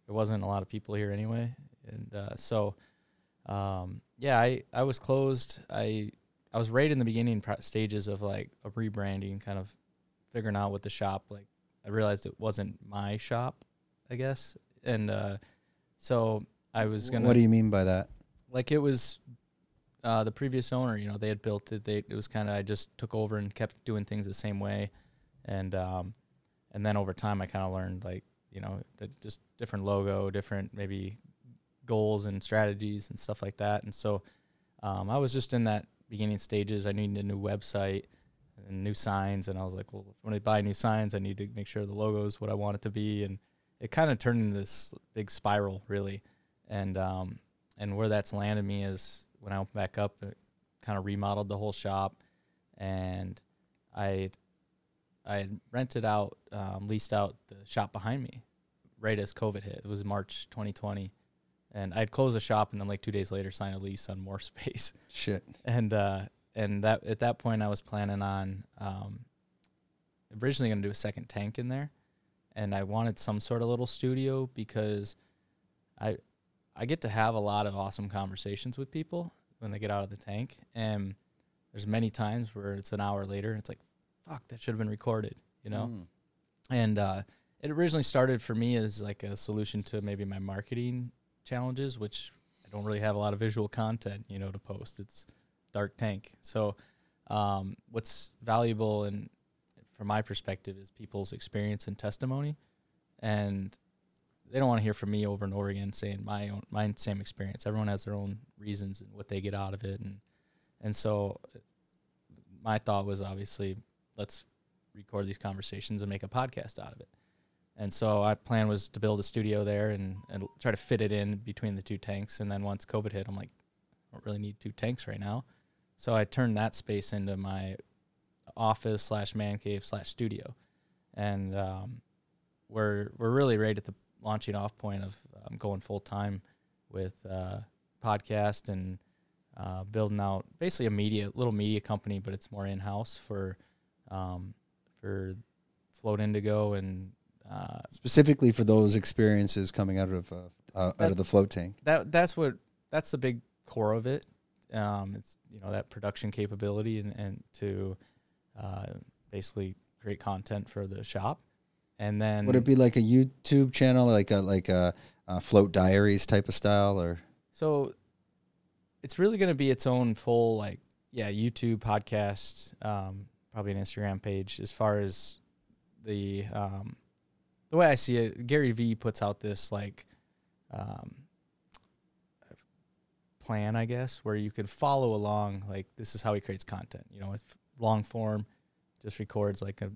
there wasn't a lot of people here anyway. And I was closed. I was right in the beginning stages of like a rebranding, kind of figuring out what the shop, like I realized it wasn't my shop, I guess. And so I was going to... What do you mean by that? Like it was the previous owner, you know, they had built it. It was kind of, I just took over and kept doing things the same way. And then over time I kind of learned, like, you know, just different logo, different maybe goals and strategies and stuff like that. And so I was just in that beginning stages. I needed a new website and new signs. And I was like, well, if I'm going to buy new signs, I need to make sure the logo is what I want it to be. And it kind of turned into this big spiral, really. And where that's landed me is when I went back up, it kind of remodeled the whole shop. And I had rented out, leased out the shop behind me right as COVID hit. It was March 2020. And I'd close the shop and then like 2 days later sign a lease on more space. Shit. And that at that point I was planning on originally going to do a second tank in there. And I wanted some sort of little studio because I get to have a lot of awesome conversations with people when they get out of the tank. And there's many times where it's an hour later and it's like, fuck, that should have been recorded, you know? Mm. And it originally started for me as like a solution to maybe my marketing challenges, which I don't really have a lot of visual content, you know, to post. It's dark tank. So what's valuable and from my perspective is people's experience and testimony. And they don't want to hear from me over and over again saying my same experience. Everyone has their own reasons and what they get out of it. And so my thought was obviously, let's record these conversations and make a podcast out of it. And so our plan was to build a studio there and try to fit it in between the two tanks. And then once COVID hit, I'm like, I don't really need two tanks right now. So I turned that space into my office / man cave / studio. And we're really right at the launching off point of going full time with podcast and building out basically a little media company, but it's more in-house for Float Indigo and specifically for those experiences coming out of the float tank. That's the big core of it. It's, you know, that production capability and to basically create content for the shop. And then would it be like a YouTube channel, like a Float Diaries type of style, or so? It's really going to be its own full YouTube podcast. Probably an Instagram page. As far as the way I see it, Gary Vee puts out this plan, I guess, where you can follow along. Like, this is how he creates content. You know, it's long form, just records like a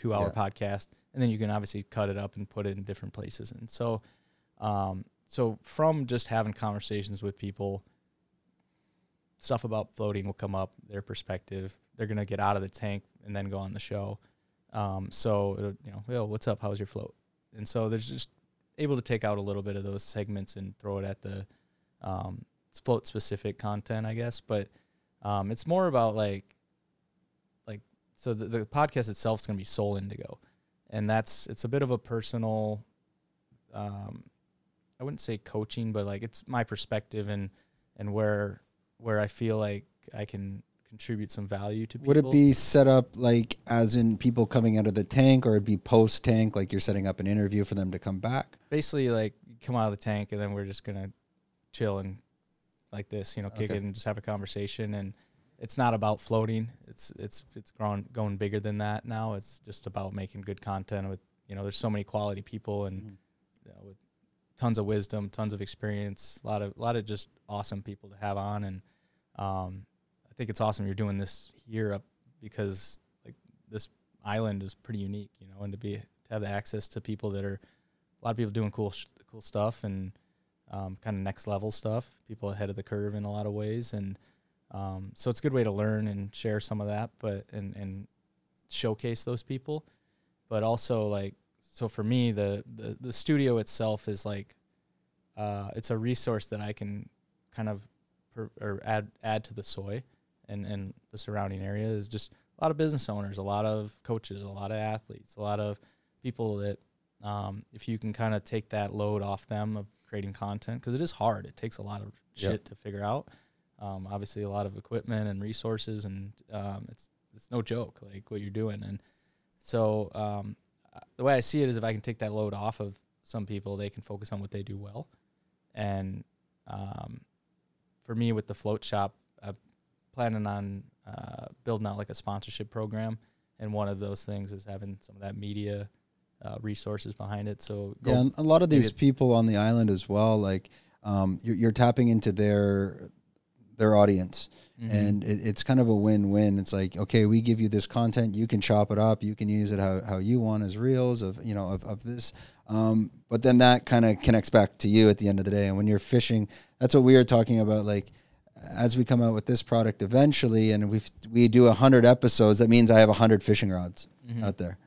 2-hour podcast, and then you can obviously cut it up and put it in different places. And so, from just having conversations with people, stuff about floating will come up, their perspective. They're going to get out of the tank and then go on the show. So, you know, yo, what's up? How was your float? And so there's just able to take out a little bit of those segments and throw it at the float specific content, I guess. But it's more about so the podcast itself is going to be Soul Indigo. And it's a bit of a personal, I wouldn't say coaching, but like it's my perspective and where I feel like I can contribute some value to people. Would it be set up like as in people coming out of the tank, or it'd be post tank, like you're setting up an interview for them to come back? Basically, like, you come out of the tank and then we're just gonna chill and like this, you know, kick it and just have a conversation. And it's not about floating. It's going bigger than that now. It's just about making good content with, you know, there's so many quality people and you know, with tons of wisdom, tons of experience, a lot of just awesome people to have on. And I think it's awesome you're doing this here up, because like this island is pretty unique, you know, and to have the access to people that are, a lot of people doing cool stuff and kind of next level stuff, people ahead of the curve in a lot of ways. And so it's a good way to learn and share some of that, but and showcase those people. But also, like, so for me, the studio itself is like it's a resource that I can kind of add to the soy and the surrounding area. Is just a lot of business owners, a lot of coaches, a lot of athletes, a lot of people that if you can kind of take that load off them of creating content, because it is hard. It takes a lot of shit to figure out. Obviously, a lot of equipment and resources, and it's no joke, like, what you're doing. And so the way I see it is, if I can take that load off of some people, they can focus on what they do well. And for me, with the float shop, I'm planning on building out like a sponsorship program, and one of those things is having some of that media resources behind it. So yeah, and a lot of these people on the island as well, like you're tapping into their audience, mm-hmm. and it's kind of a win-win. It's like, okay, we give you this content, you can chop it up, you can use it how you want as reels of this. But then that kind of connects back to you at the end of the day. And when you're fishing, that's what we were talking about. Like, as we come out with this product eventually, and we do 100 episodes, that means I have 100 fishing rods mm-hmm. out there,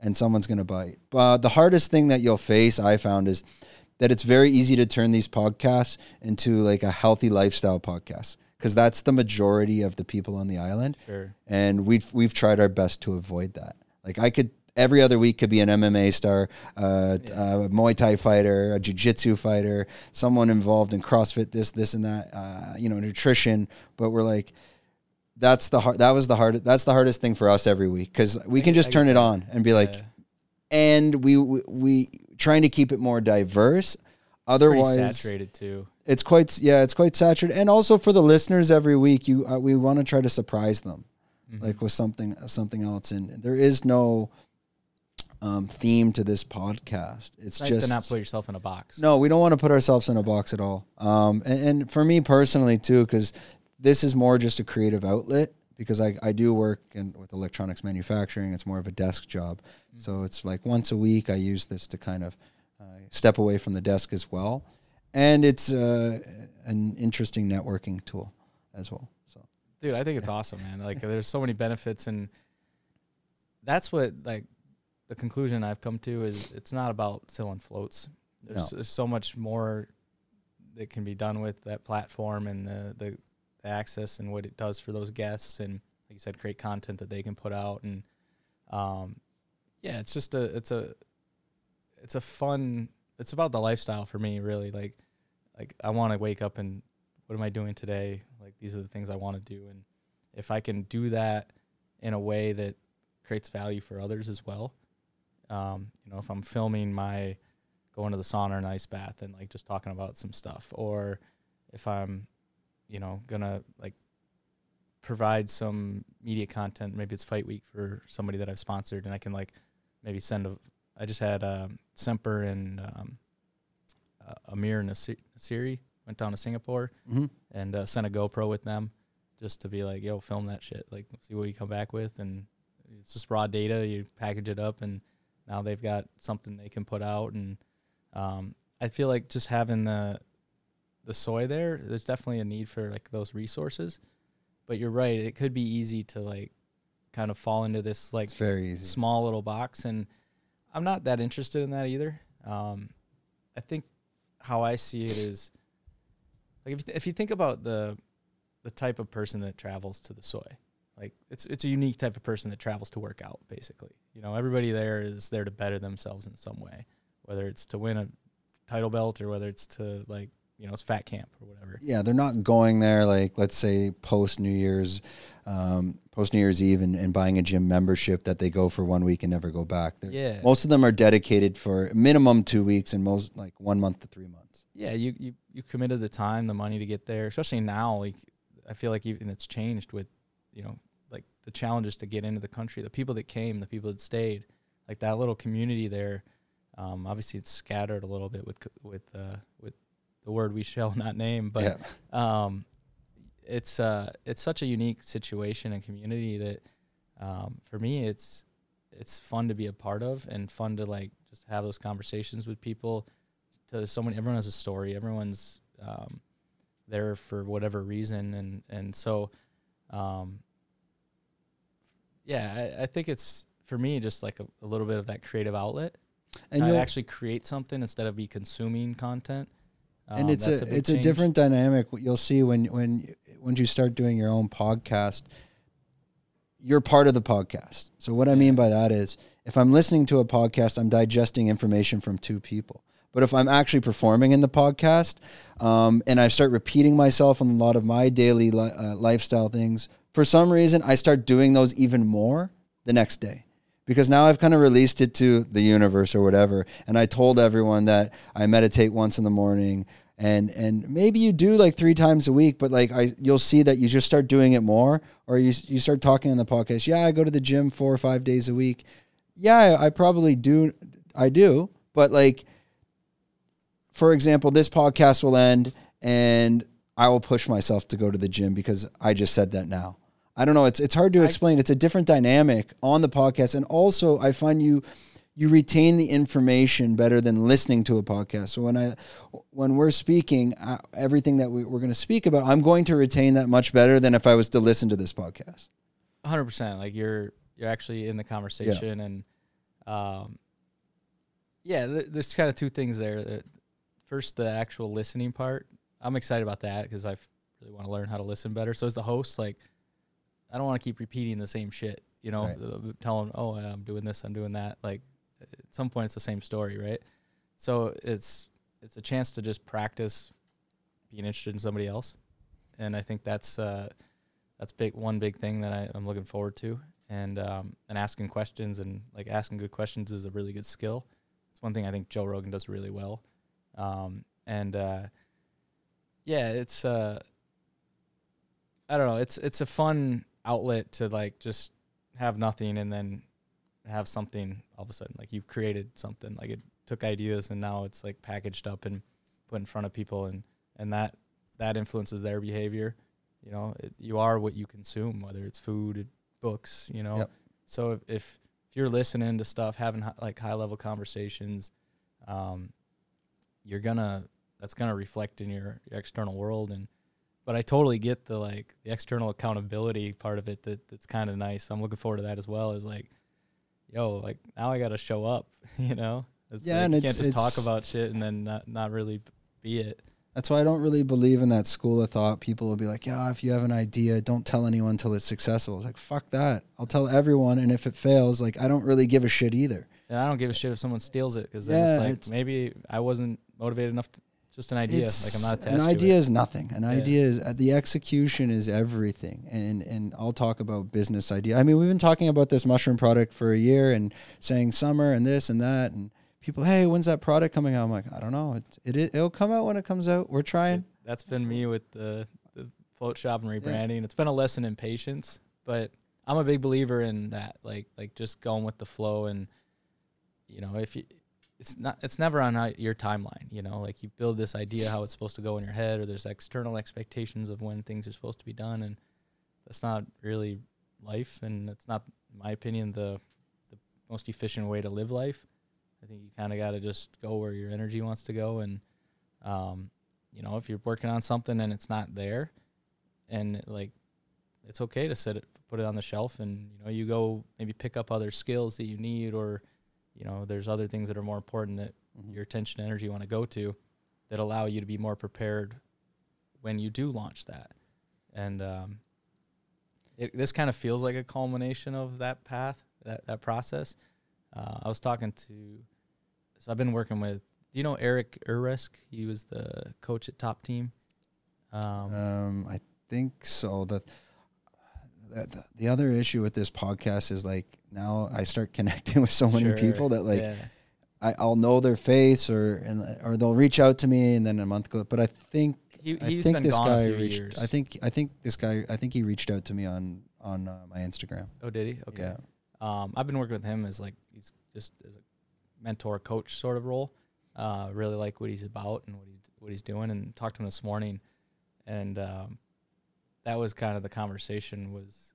and someone's going to bite. But the hardest thing that you'll face, I found, is that it's very easy to turn these podcasts into like a healthy lifestyle podcast, because that's the majority of the people on the island. Sure. And we've tried our best to avoid that. Like, every other week could be an MMA star, a Muay Thai fighter, a jiu-jitsu fighter, someone involved in CrossFit, this and that, nutrition. But we're like, that's the hardest thing for us every week, because we can just turn it on and be like, and we trying to keep it more diverse. Otherwise, it's saturated too. It's quite saturated. And also for the listeners, every week, we want to try to surprise them, mm-hmm. like with something else. And there is no theme to this podcast. It's nice to not put yourself in a box. No, we don't want to put ourselves in a box at all. And for me personally too, because this is more just a creative outlet. Because I do work with electronics manufacturing. It's more of a desk job. Mm-hmm. So it's like once a week I use this to kind of step away from the desk as well. And it's an interesting networking tool as well. So, dude, I think it's awesome, man. Like, there's so many benefits. And that's what, like, the conclusion I've come to is it's not about selling floats. There's so much more that can be done with that platform and the access and what it does for those guests, and like you said, create content that they can put out. And it's just a fun, it's about the lifestyle for me, really. Like I want to wake up and what am I doing today? Like, these are the things I want to do. And if I can do that in a way that creates value for others as well, if I'm filming my going to the sauna and ice bath and like just talking about some stuff, or if I'm gonna like provide some media content. Maybe it's fight week for somebody that I've sponsored, and I can like maybe I just had Semper and Amir and Nasiri went down to Singapore mm-hmm. and sent a GoPro with them just to be like, yo, film that shit. Like, see what you come back with. And it's just raw data. You package it up, and now they've got something they can put out. And I feel like just having the soy there's definitely a need for like those resources, but you're right, it could be easy to like kind of fall into this like small little box, and I'm not that interested in that either. I think how I see it is like, if you think about the type of person that travels to the soy, like it's a unique type of person that travels to work out, basically. Everybody there is there to better themselves in some way, whether it's to win a title belt or whether it's to like it's fat camp or whatever. Yeah, they're not going there, like, let's say, post New Year's Eve and buying a gym membership that they go for 1 week and never go back. Most of them are dedicated for minimum 2 weeks and most, like, 1 month to 3 months. Yeah, you committed the time, the money to get there, especially now. Like, I feel like even it's changed with, like, the challenges to get into the country, the people that came, the people that stayed. Like, that little community there, obviously it's scattered a little bit with the word we shall not name, but it's such a unique situation and community that for me it's fun to be a part of, and fun to like just have those conversations with people. Everyone has a story, everyone's there for whatever reason, and so I think it's for me just like a little bit of that creative outlet, and you actually create something instead of be consuming content. And it's a different dynamic. You'll see when you start doing your own podcast, you're part of the podcast. So what I mean by that is, if I'm listening to a podcast, I'm digesting information from two people. But if I'm actually performing in the podcast, and I start repeating myself on a lot of my daily lifestyle things, for some reason I start doing those even more the next day. Because now I've kind of released it to the universe or whatever. And I told everyone that I meditate once in the morning And maybe you do like 3 times a week, but like you'll see that you just start doing it more, or you start talking on the podcast. Yeah, I go to the gym 4 or 5 days a week. Yeah, I probably do. I do. But like, for example, this podcast will end and I will push myself to go to the gym because I just said that now. I don't know. It's hard to explain. It's a different dynamic on the podcast. And also I find you retain the information better than listening to a podcast. So when we're speaking, everything that we're going to speak about, I'm going to retain that much better than if I was to listen to this podcast. 100%. Like you're actually in the conversation. Yeah. And there's kind of 2 things there. First, the actual listening part. I'm excited about that because I really want to learn how to listen better. So as the host, like, I don't want to keep repeating the same shit, you know, right. Telling, oh, I'm doing this, I'm doing that. Like, at some point, it's the same story, right? So it's a chance to just practice being interested in somebody else, and I think that's one big thing that I'm looking forward to, and asking questions and like asking good questions is a really good skill. It's one thing I think Joe Rogan does really well, I don't know, it's a fun outlet to like just have nothing and then have something all of a sudden, like you've created something, like it took ideas and now it's like packaged up and put in front of people, and that influences their behavior, you know. You are what you consume, whether it's food, books, you know. Yep. So if you're listening to stuff, having like high level conversations, that's gonna reflect in your external world. And but I totally get the like the external accountability part of it, that's kind of nice. I'm looking forward to that as well, is like, yo, like now I got to show up, you know? You can't just talk about shit and then not really be it. That's why I don't really believe in that school of thought. People will be like, yeah, if you have an idea, don't tell anyone until it's successful. It's like, fuck that. I'll tell everyone. And if it fails, like, I don't really give a shit either. And I don't give a shit if someone steals it, because then it's like, maybe I wasn't motivated enough to, just an idea. Like, I'm not attached to it. An idea is nothing. An idea is the execution is everything. And I'll talk about business idea. I mean, we've been talking about this mushroom product for a year and saying summer and this and that. And people, hey, when's that product coming out? I'm like, I don't know. It'll come out when it comes out. We're trying. That's been me with the float shop and rebranding. Yeah. It's been a lesson in patience, but I'm a big believer in that. Like just going with the flow, and you know, if you. It's never on your timeline, you know, like you build this idea how it's supposed to go in your head, or there's external expectations of when things are supposed to be done. And that's not really life. And that's not, in my opinion, the most efficient way to live life. I think you kind of got to just go where your energy wants to go. And, you know, if you're working on something and it's not there, and like, it's okay to put it on the shelf, and, you know, you go maybe pick up other skills that you need, or, you know, there's other things that are more important that your attention and energy want to go to, that allow you to be more prepared when you do launch that. And this kind of feels like a culmination of that path, that process. I was talking to, so I've been working with, you know, Eric Uresk? He was the coach at Top Team. I think so. The other issue with this podcast is like, now I start connecting with so many people that like I'll know their face or they'll reach out to me, and then a month goes. But I think he reached out to me on my Instagram. Oh, did he? Okay. Yeah. I've been working with him as like, he's just as a mentor coach sort of role. Really like what he's about and what he's doing, and talked to him this morning, and that was kind of the conversation was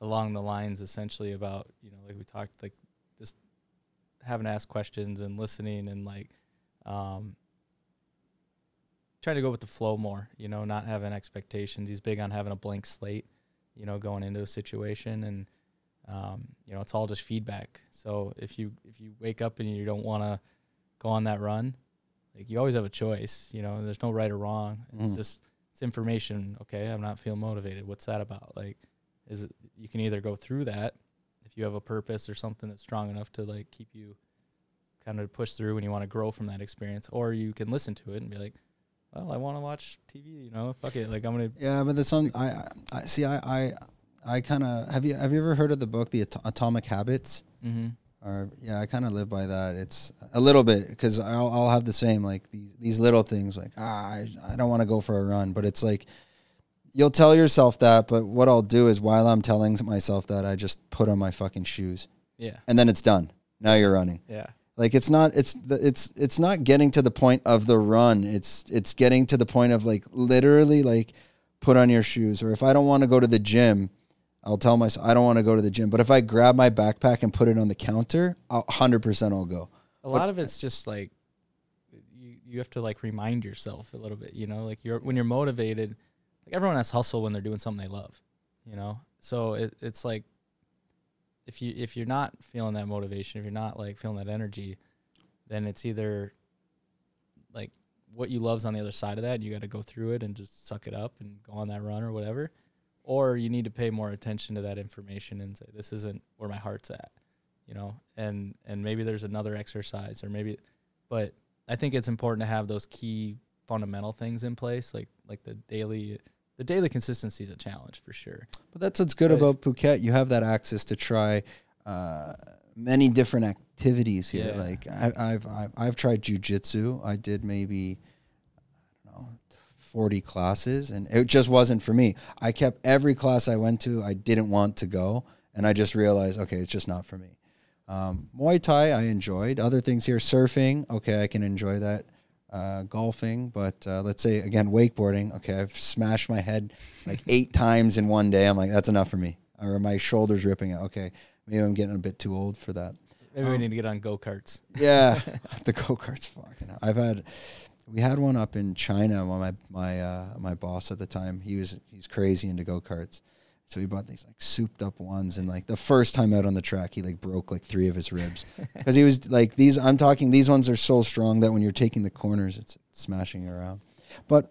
along the lines essentially about, you know, like we talked, like just having to ask questions and listening, and like trying to go with the flow more, you know, not having expectations. He's big on having a blank slate, you know, going into a situation, and you know, it's all just feedback. So if you wake up and you don't want to go on that run, like you always have a choice, you know, there's no right or wrong. It's just, information. Okay, I'm not feeling motivated. What's that about? Like, is it, you can either go through that if you have a purpose or something that's strong enough to like keep you kind of push through when you want to grow from that experience, or you can listen to it and be like, well, I want to watch TV, you know, fuck it, like I'm gonna. Yeah, but that's something I see. I kind of have you ever heard of the book The Atomic Habits? Mm-hmm. Or yeah, I kind of live by that. It's a little bit because I'll have the same, like these little things like, I don't want to go for a run. But it's like you'll tell yourself that. But what I'll do is while I'm telling myself that, I just put on my fucking shoes. Yeah. And then it's done. Now you're running. Yeah. Like it's not getting to the point of the run. It's getting to the point of like literally like put on your shoes. Or if I don't want to go to the gym, I'll tell myself I don't want to go to the gym. But if I grab my backpack and put it on the counter, 100% I'll go. A lot of it's just like you have to like remind yourself a little bit. You know, like when you're motivated, like everyone has hustle when they're doing something they love. You know, so it's like. If you're not feeling that motivation, if you're not like feeling that energy, then it's either like what you love's on the other side of that, and you got to go through it and just suck it up and go on that run or whatever, or you need to pay more attention to that information and say this isn't where my heart's at, you know, and maybe there's another exercise or maybe, but I think it's important to have those key fundamental things in place, like the daily. The daily consistency is a challenge for sure. But that's what's good about Phuket. You have that access to try many different activities here. Yeah. Like I've tried jiu-jitsu. I did maybe, I don't know, 40 classes, and it just wasn't for me. I kept every class I went to, I didn't want to go, and I just realized, okay, it's just not for me. Muay Thai, I enjoyed. Other things here, surfing, okay, I can enjoy that. Golfing, but let's say again wakeboarding. Okay, I've smashed my head like 8 times in one day. I'm like, that's enough for me. Or my shoulder's ripping out. Okay, maybe I'm getting a bit too old for that. Maybe we need to get on go-karts. Yeah, the go-karts. Fucking hell. We had one up in China. When my boss at the time, he's crazy into go-karts. So he bought these like souped up ones, and like the first time out on the track, he like broke like 3 of his ribs because he was like these. I'm talking these ones are so strong that when you're taking the corners, it's smashing you around. But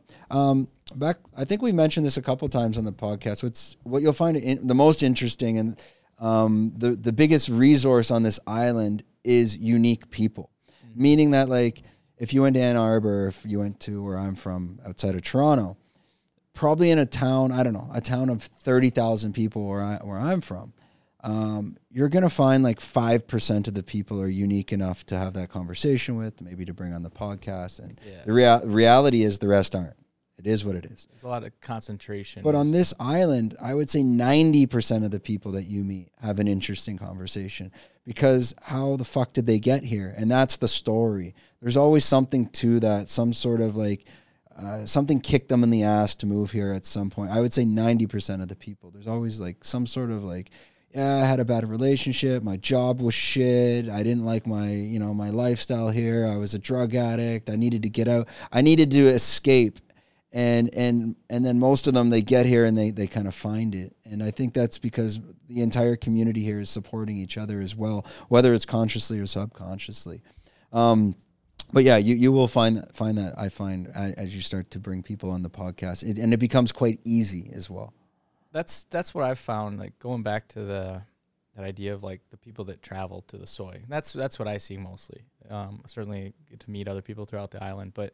back, I think we mentioned this a couple times on the podcast. What you'll find the most interesting and the biggest resource on this island is unique people, mm-hmm. meaning that like if you went to Ann Arbor, if you went to where I'm from outside of Toronto. Probably in a town, I don't know, a town of 30,000 people where I'm from, you're going to find like 5% of the people are unique enough to have that conversation with, maybe to bring on the podcast. And yeah. The reality is the rest aren't. It is what it is. It's a lot of concentration. But on this island, I would say 90% of the people that you meet have an interesting conversation because how the fuck did they get here? And that's the story. There's always something to that, some sort of like... something kicked them in the ass to move here at some point. I would say 90% of the people. There's always like some sort of like, yeah, I had a bad relationship. My job was shit. I didn't like my lifestyle here. I was a drug addict. I needed to get out. I needed to escape. And then most of them, they get here and they kind of find it. And I think that's because the entire community here is supporting each other as well, whether it's consciously or subconsciously. But yeah, you will find that I find as you start to bring people on the podcast, and it becomes quite easy as well. That's what I've found. Like going back to that idea of like the people that travel to the soy. That's what I see mostly. I certainly get to meet other people throughout the island, but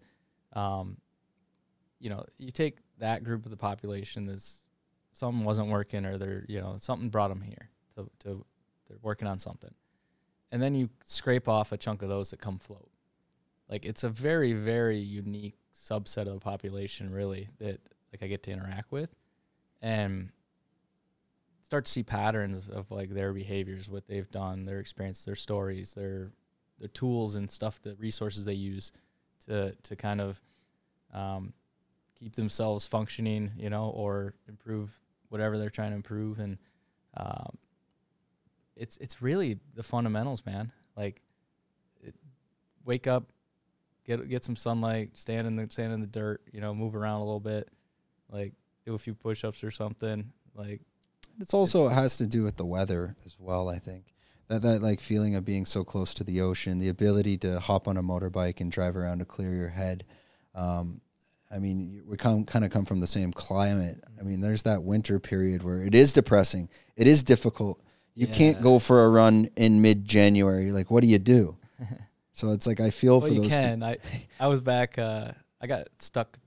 you know, you take that group of the population that's something wasn't working, or they're something brought them here to they're working on something, and then you scrape off a chunk of those that come float. Like, it's a very, very unique subset of the population, really, that, like, I get to interact with and start to see patterns of, like, their behaviors, what they've done, their experience, their stories, their tools and stuff, the resources they use to kind of keep themselves functioning, you know, or improve whatever they're trying to improve. And it's really the fundamentals, man. Like, wake up. Get some sunlight, stand in the dirt, you know, move around a little bit, like do a few push-ups or something. Like it has to do with the weather as well, I think. That like feeling of being so close to the ocean, the ability to hop on a motorbike and drive around to clear your head. I mean, we kind of come from the same climate. I mean, there's that winter period where it is depressing. It is difficult. You can't go for a run in mid-January. Like, what do you do? So it's like I feel for those. You can. I was back. I got stuck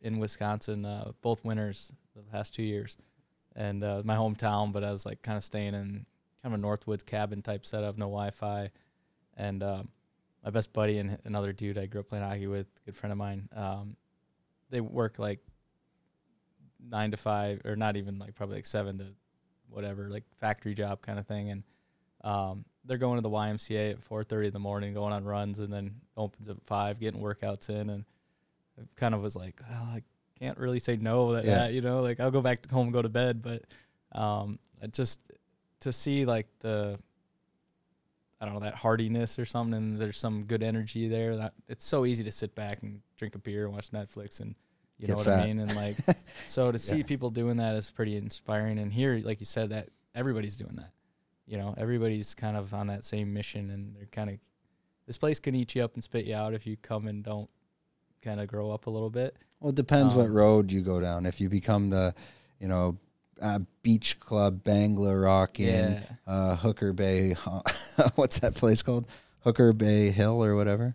in Wisconsin both winters the past 2 years, and my hometown. But I was like kind of staying in kind of a Northwoods cabin type setup, no Wi-Fi. And my best buddy and another dude I grew up playing hockey with, good friend of mine, they work like 9 to 5, or not even, like probably like 7 to whatever, like factory job kind of thing. And they're going to the YMCA at 4:30 in the morning, going on runs, and then opens at 5, getting workouts in. And it kind of was like, well, I can't really say no to that, you know, like I'll go back home and go to bed. But just to see like the, I don't know, that hardiness or something, and there's some good energy there. That it's so easy to sit back and drink a beer and watch Netflix and you know what I mean? And like, so to see people doing that is pretty inspiring. And here, like you said, that everybody's doing that. You know, everybody's kind of on that same mission, and they're kind of, this place can eat you up and spit you out if you come and don't kind of grow up a little bit. Well, it depends what road you go down. If you become the, you know, beach club, Bangla Rock in Hooker Bay, what's that place called? Hooker Bay Hill or whatever.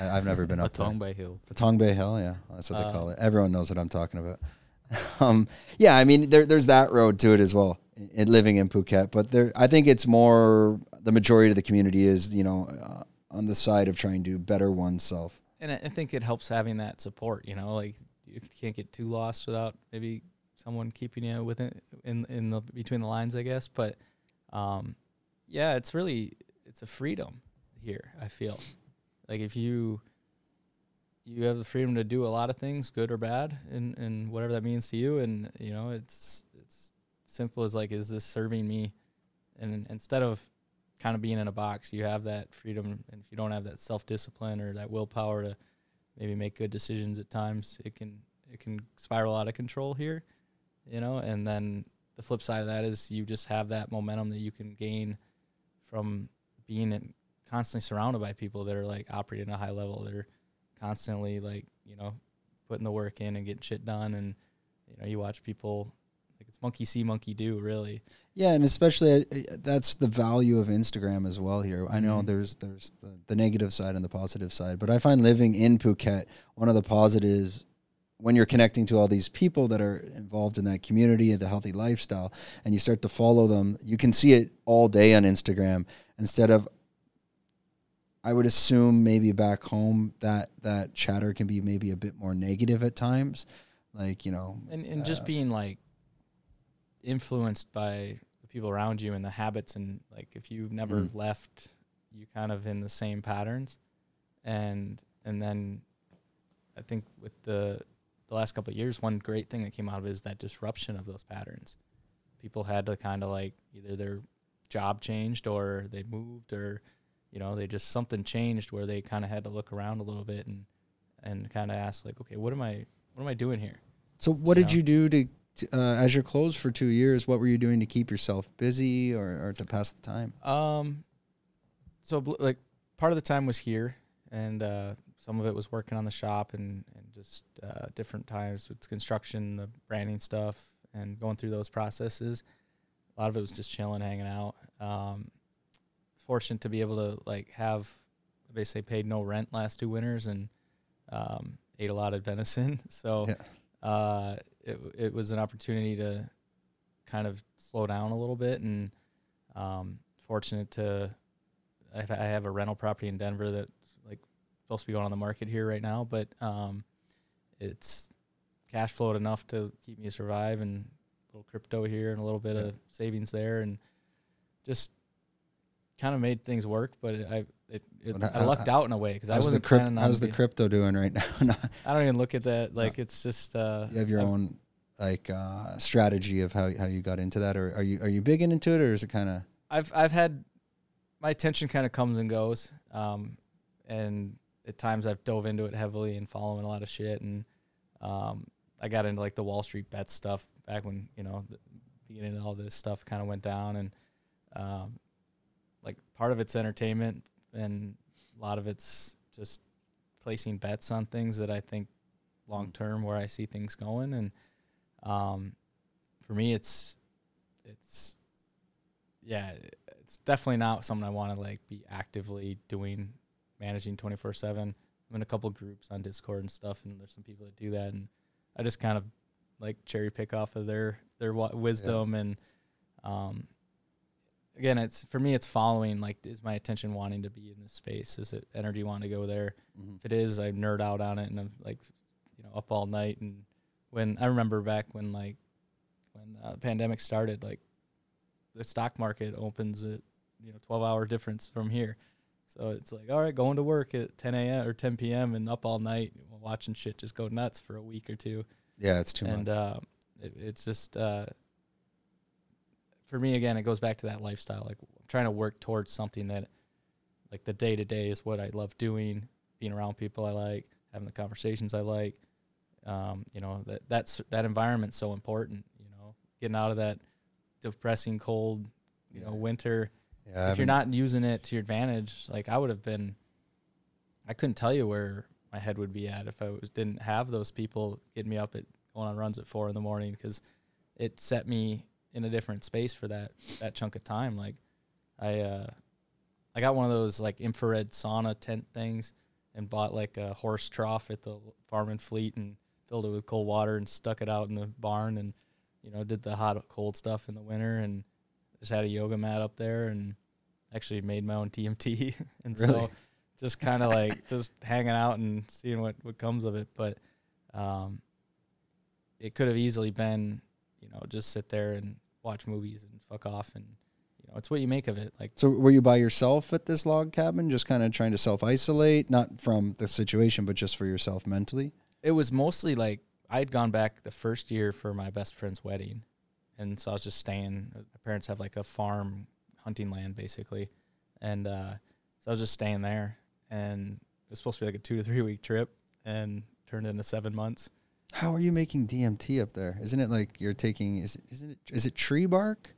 I've never been up there. Patong Bay Hill. Patong Bay Hill, yeah. That's what they call it. Everyone knows what I'm talking about. Yeah, I mean, there's that road to it as well, in living in Phuket. But there, I think it's more, the majority of the community is, you know, on the side of trying to better oneself. And I think it helps having that support, you know, like you can't get too lost without maybe someone keeping you within, in the, between the lines, I guess. But, yeah, it's really, it's a freedom here, I feel. Like if you have the freedom to do a lot of things, good or bad, and whatever that means to you. And, you know, it's simple as like, is this serving me? And instead of kind of being in a box, you have that freedom. And if you don't have that self-discipline or that willpower to maybe make good decisions at times, it can spiral out of control here, you know? And then the flip side of that is you just have that momentum that you can gain from being in, constantly surrounded by people that are like operating at a high level. They're constantly like, you know, putting the work in and getting shit done. And, you know, you watch people, like it's monkey see, monkey do, really. Yeah. And especially that's the value of Instagram as well here. I know there's the negative side and the positive side, but I find living in Phuket, one of the positives, when you're connecting to all these people that are involved in that community and the healthy lifestyle, and you start to follow them, you can see it all day on Instagram instead of, I would assume maybe back home that chatter can be maybe a bit more negative at times. Like, you know. And just being like influenced by the people around you and the habits. And like, if you've never left, you kind of in the same patterns. And then I think with the last couple of years, one great thing that came out of it is that disruption of those patterns. People had to kind of like either their job changed or they moved or, you know, they just, something changed where they kind of had to look around a little bit and kind of ask like, okay, what am I doing here? So what did you do to as you're closed for 2 years, what were you doing to keep yourself busy or to pass the time? So like part of the time was here and, some of it was working on the shop and just, different times with construction, the branding stuff and going through those processes. A lot of it was just chilling, hanging out. Fortunate to be able to like have basically paid no rent last 2 winters and ate a lot of venison, so it was an opportunity to kind of slow down a little bit. And fortunate to I have a rental property in Denver that's like supposed to be going on the market here right now, but it's cash flowed enough to keep me survive, and a little crypto here and a little bit of savings there, and just kind of made things work. But I lucked out in a way because I wasn't planning on. How's the crypto doing right now? No. I don't even look at that. Like it's just. You have your own like strategy of how you got into that, or are you big into it, or is it kind of? I've had my attention kind of comes and goes, and at times I've dove into it heavily and following a lot of shit, and I got into like the Wall Street bet stuff back when, you know, the beginning of all this stuff kind of went down, and. Like part of it's entertainment and a lot of it's just placing bets on things that I think long term where I see things going. And for me, it's definitely not something I want to like be actively doing, managing 24/7. I'm in a couple groups on Discord and stuff, and there's some people that do that, and I just kind of like cherry pick off of their wisdom and again, it's for me, it's following, like, is my attention wanting to be in this space? Is it energy wanting to go there? Mm-hmm. If it is, I nerd out on it, and I'm like, you know, up all night. And when I remember back when, like, when the pandemic started, like, the stock market opens at, you know, 12-hour difference from here. So it's like, all right, going to work at 10 a.m. or 10 p.m. and up all night watching shit just go nuts for a week or two. Yeah, it's too much. And it's just, for me, again, it goes back to that lifestyle. Like, I'm trying to work towards something that, like, the day-to-day is what I love doing, being around people I like, having the conversations I like. You know, that environment's so important, you know, getting out of that depressing, cold, you know, winter. Yeah, if you're not using it to your advantage, like I would have been, I couldn't tell you where my head would be at if I didn't have those people getting me up at going on runs at 4 a.m. because it set me in a different space for that chunk of time. Like I got one of those like infrared sauna tent things and bought like a horse trough at the farm and fleet and filled it with cold water and stuck it out in the barn and, you know, did the hot cold stuff in the winter and just had a yoga mat up there and actually made my own DMT. And really? So just kind of like just hanging out and seeing what comes of it. But it could have easily been, you know, just sit there and watch movies and fuck off. And, you know, it's what you make of it. Like, so were you by yourself at this log cabin, just kind of trying to self-isolate, not from the situation, but just for yourself mentally? It was mostly like I'd gone back the first year for my best friend's wedding. And so I was just staying. My parents have like a farm, hunting land basically. And so I was just staying there. And it was supposed to be like a 2 to 3 week trip and turned into 7 months. How are you making DMT up there? Isn't it like you're taking, is it tree bark?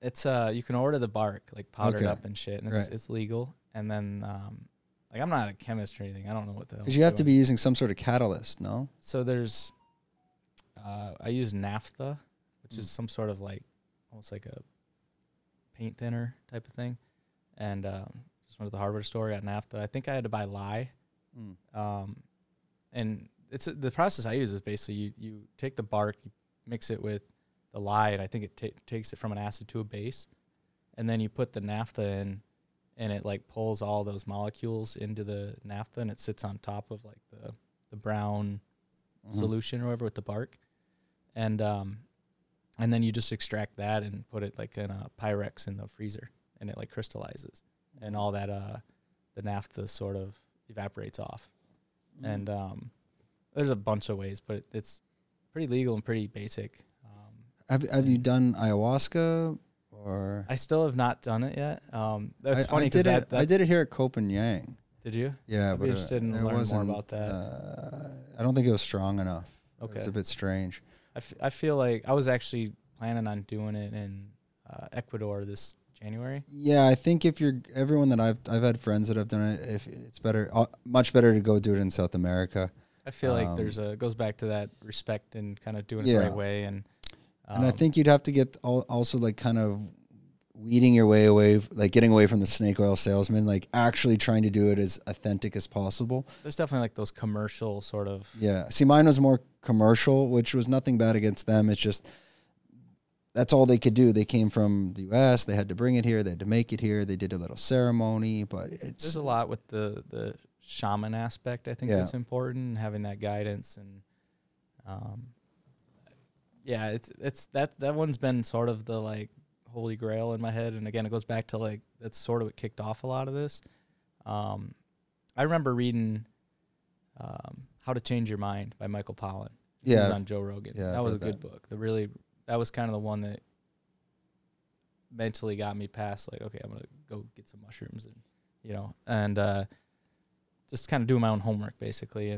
It's, you can order the bark, like powdered up and shit. And it's legal. And then, like I'm not a chemist or anything. I don't know what the hell. Because you have to be using some sort of catalyst, no? So there's, I use naphtha. Just some sort of like, almost like a paint thinner type of thing. And just went to the hardware store, got naphtha. I think I had to buy lye. And it's the process I use is basically you take the bark, you mix it with the lye, and I think it takes it from an acid to a base. And then you put the naphtha in, and it like pulls all those molecules into the naphtha, and it sits on top of like the brown solution or whatever with the bark. And then you just extract that and put it like in a Pyrex in the freezer, and it like crystallizes, and all that the naphtha sort of evaporates off. And there's a bunch of ways, but it's pretty legal and pretty basic. Have you done ayahuasca? Or I still have not done it yet. That's funny because I did it here at Copenhagen. Did you? Yeah, but just didn't learn more about that. I don't think it was strong enough. Okay, it's a bit strange. I feel like I was actually planning on doing it in Ecuador this January. Yeah, I think if you're everyone that I've had friends that have done it, if it's better, much better to go do it in South America. I feel like there's it goes back to that respect and kind of doing it the right way, and I think you'd have to get also like kind of weeding your way away, like getting away from the snake oil salesman, like actually trying to do it as authentic as possible. There's definitely like those commercial sort of. Yeah. See, mine was more commercial, which was nothing bad against them. It's just, that's all they could do. They came from the US. They had to bring it here. They had to make it here. They did a little ceremony, but it's. There's a lot with the shaman aspect. I think that's important, having that guidance and, it's that one's been sort of the like, holy grail in my head. And again, it goes back to like, that's sort of what kicked off a lot of this. I remember reading How to Change Your Mind by Michael Pollan. Yeah. He was on Joe Rogan. Yeah, that was a good book. That was kind of the one that mentally got me past like, okay, I'm going to go get some mushrooms and, you know, and just kind of doing my own homework basically.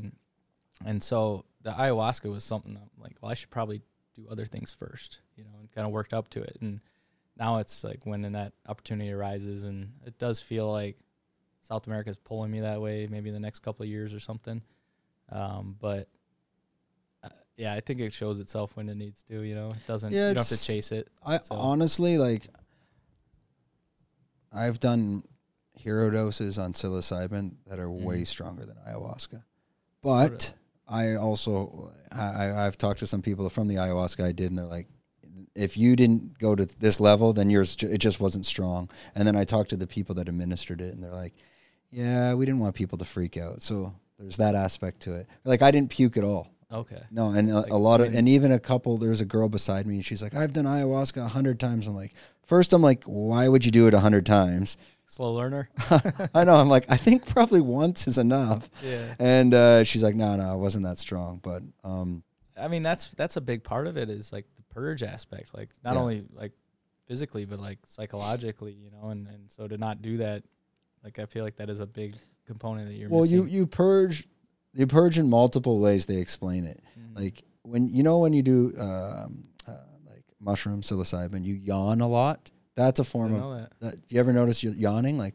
And so the ayahuasca was something I'm like, well, I should probably do other things first, you know, and kind of worked up to it. And now it's like when that opportunity arises, and it does feel like South America is pulling me that way, maybe the next couple of years or something. I think it shows itself when it needs to, you know, it doesn't, you don't have to chase it. Honestly, like I've done hero doses on psilocybin that are way stronger than ayahuasca, but I also, I've talked to some people from the ayahuasca I did, and they're like, if you didn't go to this level, then yours, it just wasn't strong. And then I talked to the people that administered it, and they're like, yeah, we didn't want people to freak out. So there's that aspect to it. Like, I didn't puke at all. Okay. No, and like, a lot of, and even a couple, there was a girl beside me, and she's like, I've done ayahuasca 100 times. I'm like, first, I'm like, why would you do it 100 times? Slow learner. I know. I'm like, I think probably once is enough. Yeah. And she's like, no, it wasn't that strong. But I mean, that's a big part of it is like the purge aspect, like not only like physically, but like psychologically, you know, and so to not do that, like, I feel like that is a big component that you're missing. Well, you purge in multiple ways. They explain it. Mm-hmm. Like when you do like mushroom, psilocybin, you yawn a lot. That's a form of that. You ever notice you're yawning? Like,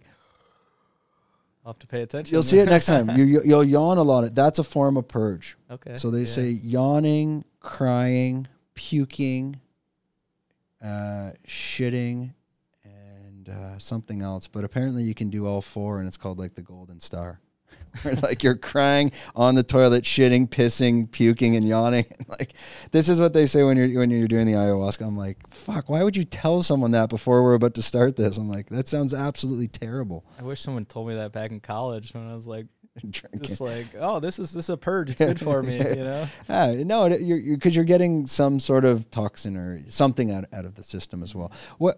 I'll have to pay attention. You'll see it next time. You'll yawn a lot. That's a form of purge. Okay. So they say yawning, crying, puking, shitting, and something else. But apparently you can do all four, and it's called like the Golden Star. Like, you're crying on the toilet, shitting, pissing, puking, and yawning. Like, this is what they say when you're doing the ayahuasca. I'm like, fuck, why would you tell someone that before we're about to start this? I'm like, that sounds absolutely terrible. I wish someone told me that back in college when I was like drinking. Just like, oh, this is a purge. It's good for me, you know? No, because you're getting some sort of toxin or something out of the system as well. What,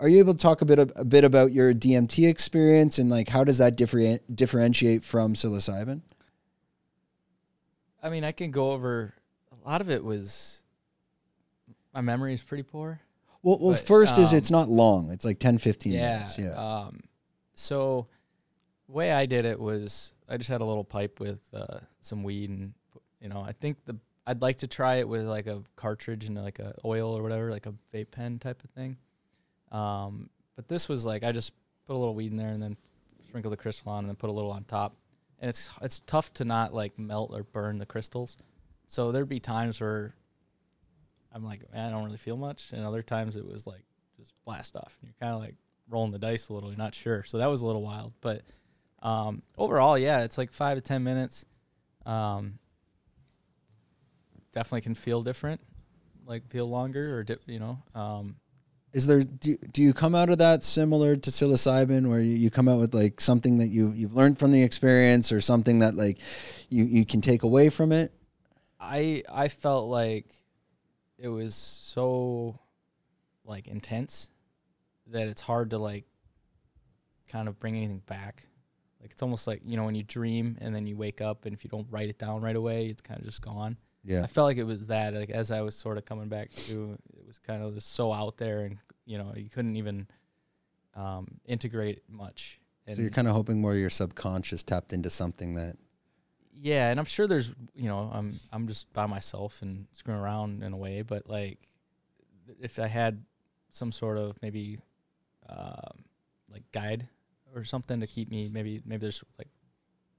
are you able to talk a bit about your DMT experience and like how does that differentiate from psilocybin? I mean, I can go over a lot of it. Was my memory is pretty poor. Well, but, first is it's not long. It's like 10, 15 minutes. Yeah. So the way I did it was I just had a little pipe with some weed, and you know, I think I'd like to try it with like a cartridge and like a oil or whatever, like a vape pen type of thing. But this was like, I just put a little weed in there and then sprinkle the crystal on and then put a little on top. And it's tough to not like melt or burn the crystals. So there'd be times where I'm like, man, I don't really feel much. And other times it was like just blast off. And you're kind of like rolling the dice a little. You're not sure. So that was a little wild. But overall, yeah, it's like 5 to 10 minutes. Definitely can feel different, like feel longer or, you know, is there, do you come out of that similar to psilocybin where you come out with like something that you've learned from the experience or something that like you can take away from it? I felt like it was so like intense that it's hard to like kind of bring anything back. Like it's almost like, you know, when you dream and then you wake up and if you don't write it down right away, it's kind of just gone. Yeah, I felt like it was that. Like as I was sort of coming back to, it was kind of just so out there, and you know, you couldn't even integrate much. And so you're kind of hoping more your subconscious tapped into something that. Yeah, and I'm sure there's, you know, I'm just by myself and screwing around in a way, but like, if I had some sort of maybe, like guide or something to keep me, maybe there's like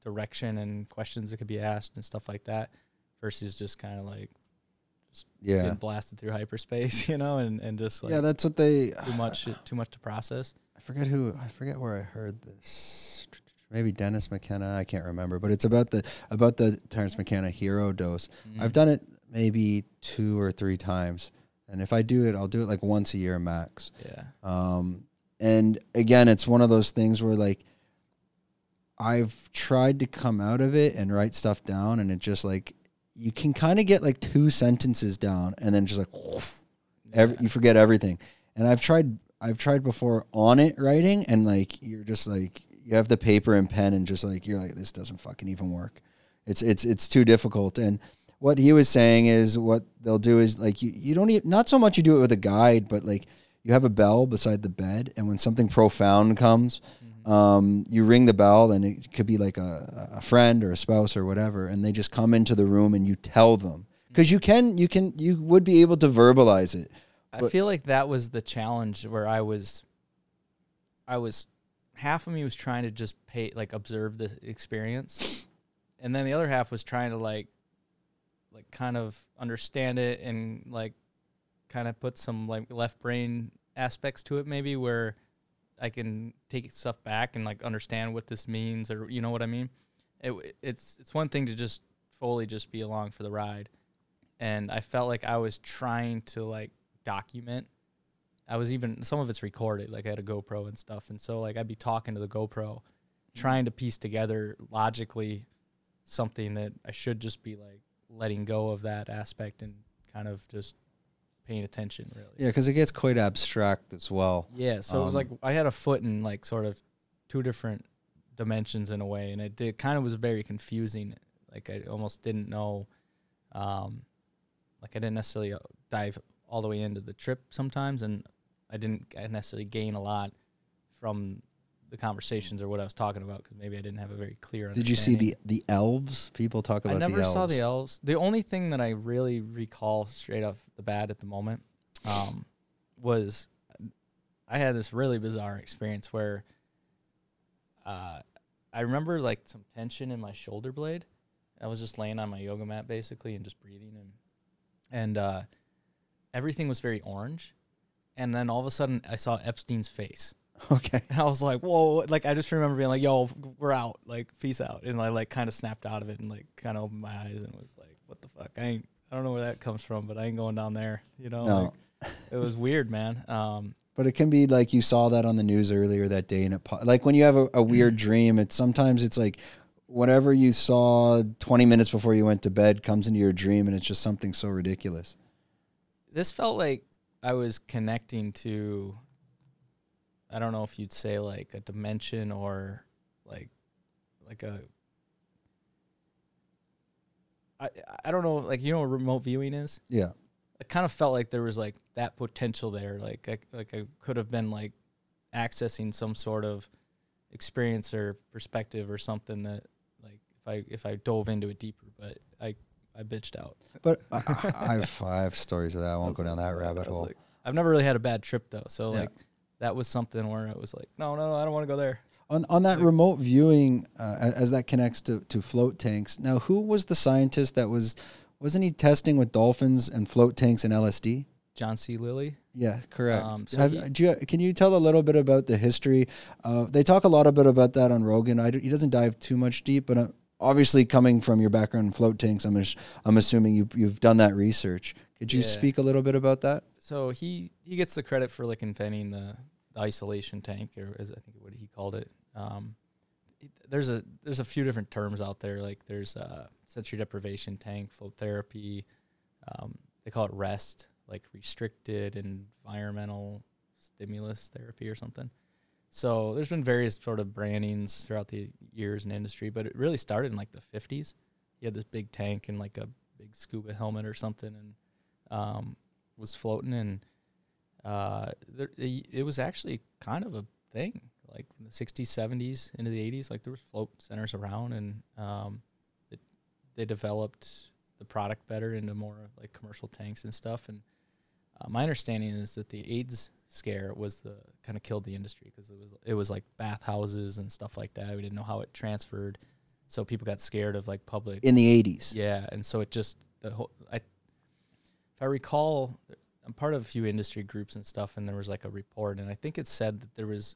direction and questions that could be asked and stuff like that. Versus just kind of like getting blasted through hyperspace, you know, and just like that's what they too much to process. I forget where I heard this. Maybe Dennis McKenna, I can't remember, but it's about the Terrence McKenna hero dose. Mm-hmm. I've done it maybe 2 or 3 times, and if I do it, I'll do it like once a year max. Yeah. And again, it's one of those things where like I've tried to come out of it and write stuff down, and it just like. You can kind of get like 2 sentences down and then just like whoosh, you forget everything. And I've tried before on it writing, and like you're just like you have the paper and pen and just like you're like, this doesn't fucking even work. It's too difficult. And what he was saying is what they'll do is like you don't even, not so much you do it with a guide, but like you have a bell beside the bed, and when something profound comes, you ring the bell, and it could be like a friend or a spouse or whatever, and they just come into the room and you tell them, because you would be able to verbalize it. I feel like that was the challenge where I was half of me was trying to just observe the experience, and then the other half was trying to like kind of understand it and like kind of put some like left brain aspects to it, maybe where I can take stuff back and like understand what this means, or you know what I mean. It's one thing to just fully just be along for the ride, and I felt like I was trying to like document. I was even, some of it's recorded, like I had a GoPro and stuff, and so like I'd be talking to the GoPro, trying to piece together logically something that I should just be like letting go of that aspect and kind of just paying attention, really. Yeah, because it gets quite abstract as well. Yeah, so it was like I had a foot in like sort of two different dimensions in a way, and it kind of was very confusing. Like I almost didn't know, like I didn't necessarily dive all the way into the trip sometimes, and I didn't necessarily gain a lot from the conversations or what I was talking about, because maybe I didn't have a very clear understanding. Did you see the elves? People talk about the elves. I never saw the elves. The only thing that I really recall straight off the bat at the moment was I had this really bizarre experience where I remember like some tension in my shoulder blade. I was just laying on my yoga mat basically and just breathing, and everything was very orange. And then all of a sudden I saw Epstein's face. Okay. And I was like, whoa, like I just remember being like, yo, we're out, like peace out. And I like kind of snapped out of it and like kind of opened my eyes and was like, what the fuck? I don't know where that comes from, but I ain't going down there, you know? No. Like, it was weird, man. But it can be like you saw that on the news earlier that day, and like when you have a weird dream, it's sometimes it's like whatever you saw 20 minutes before you went to bed comes into your dream, and it's just something so ridiculous. This felt like I was connecting to, I don't know if you'd say like a dimension or I don't know, like, you know what remote viewing is? Yeah. I kind of felt like there was like that potential there. Like I could have been like accessing some sort of experience or perspective or something that like if I dove into it deeper, but I bitched out. But I have five stories of that. I won't go down that rabbit hole. Like, I've never really had a bad trip though. So yeah. Like, that was something where it was like, no, I don't want to go there. On that remote viewing, as that connects to float tanks. Now, who was the scientist that wasn't he testing with dolphins and float tanks and LSD? John C. Lilly. Yeah, correct. Can you tell a little bit about the history? They talk a lot about that on Rogan. He doesn't dive too much deep, but obviously coming from your background in float tanks, I'm assuming you've done that research. Could you speak a little bit about that? So he gets the credit for like inventing the isolation tank, or as I think what he called it. There's a few different terms out there. Like there's a sensory deprivation tank, float therapy. They call it REST, like restricted environmental stimulus therapy or something. So there's been various sort of brandings throughout the years in industry, but it really started in like the 50s. You had this big tank and like a big scuba helmet or something, and was floating, and it was actually kind of a thing, like in the 60s, 70s, into the 80s. Like there was float centers around, and they developed the product better into more like commercial tanks and stuff. And my understanding is that the AIDS scare was the kind of killed the industry, because it was like bathhouses and stuff like that. We didn't know how it transferred, so people got scared of like public in the 80s. Yeah, and so it just if I recall, I'm part of a few industry groups and stuff, and there was like a report, and I think it said that there was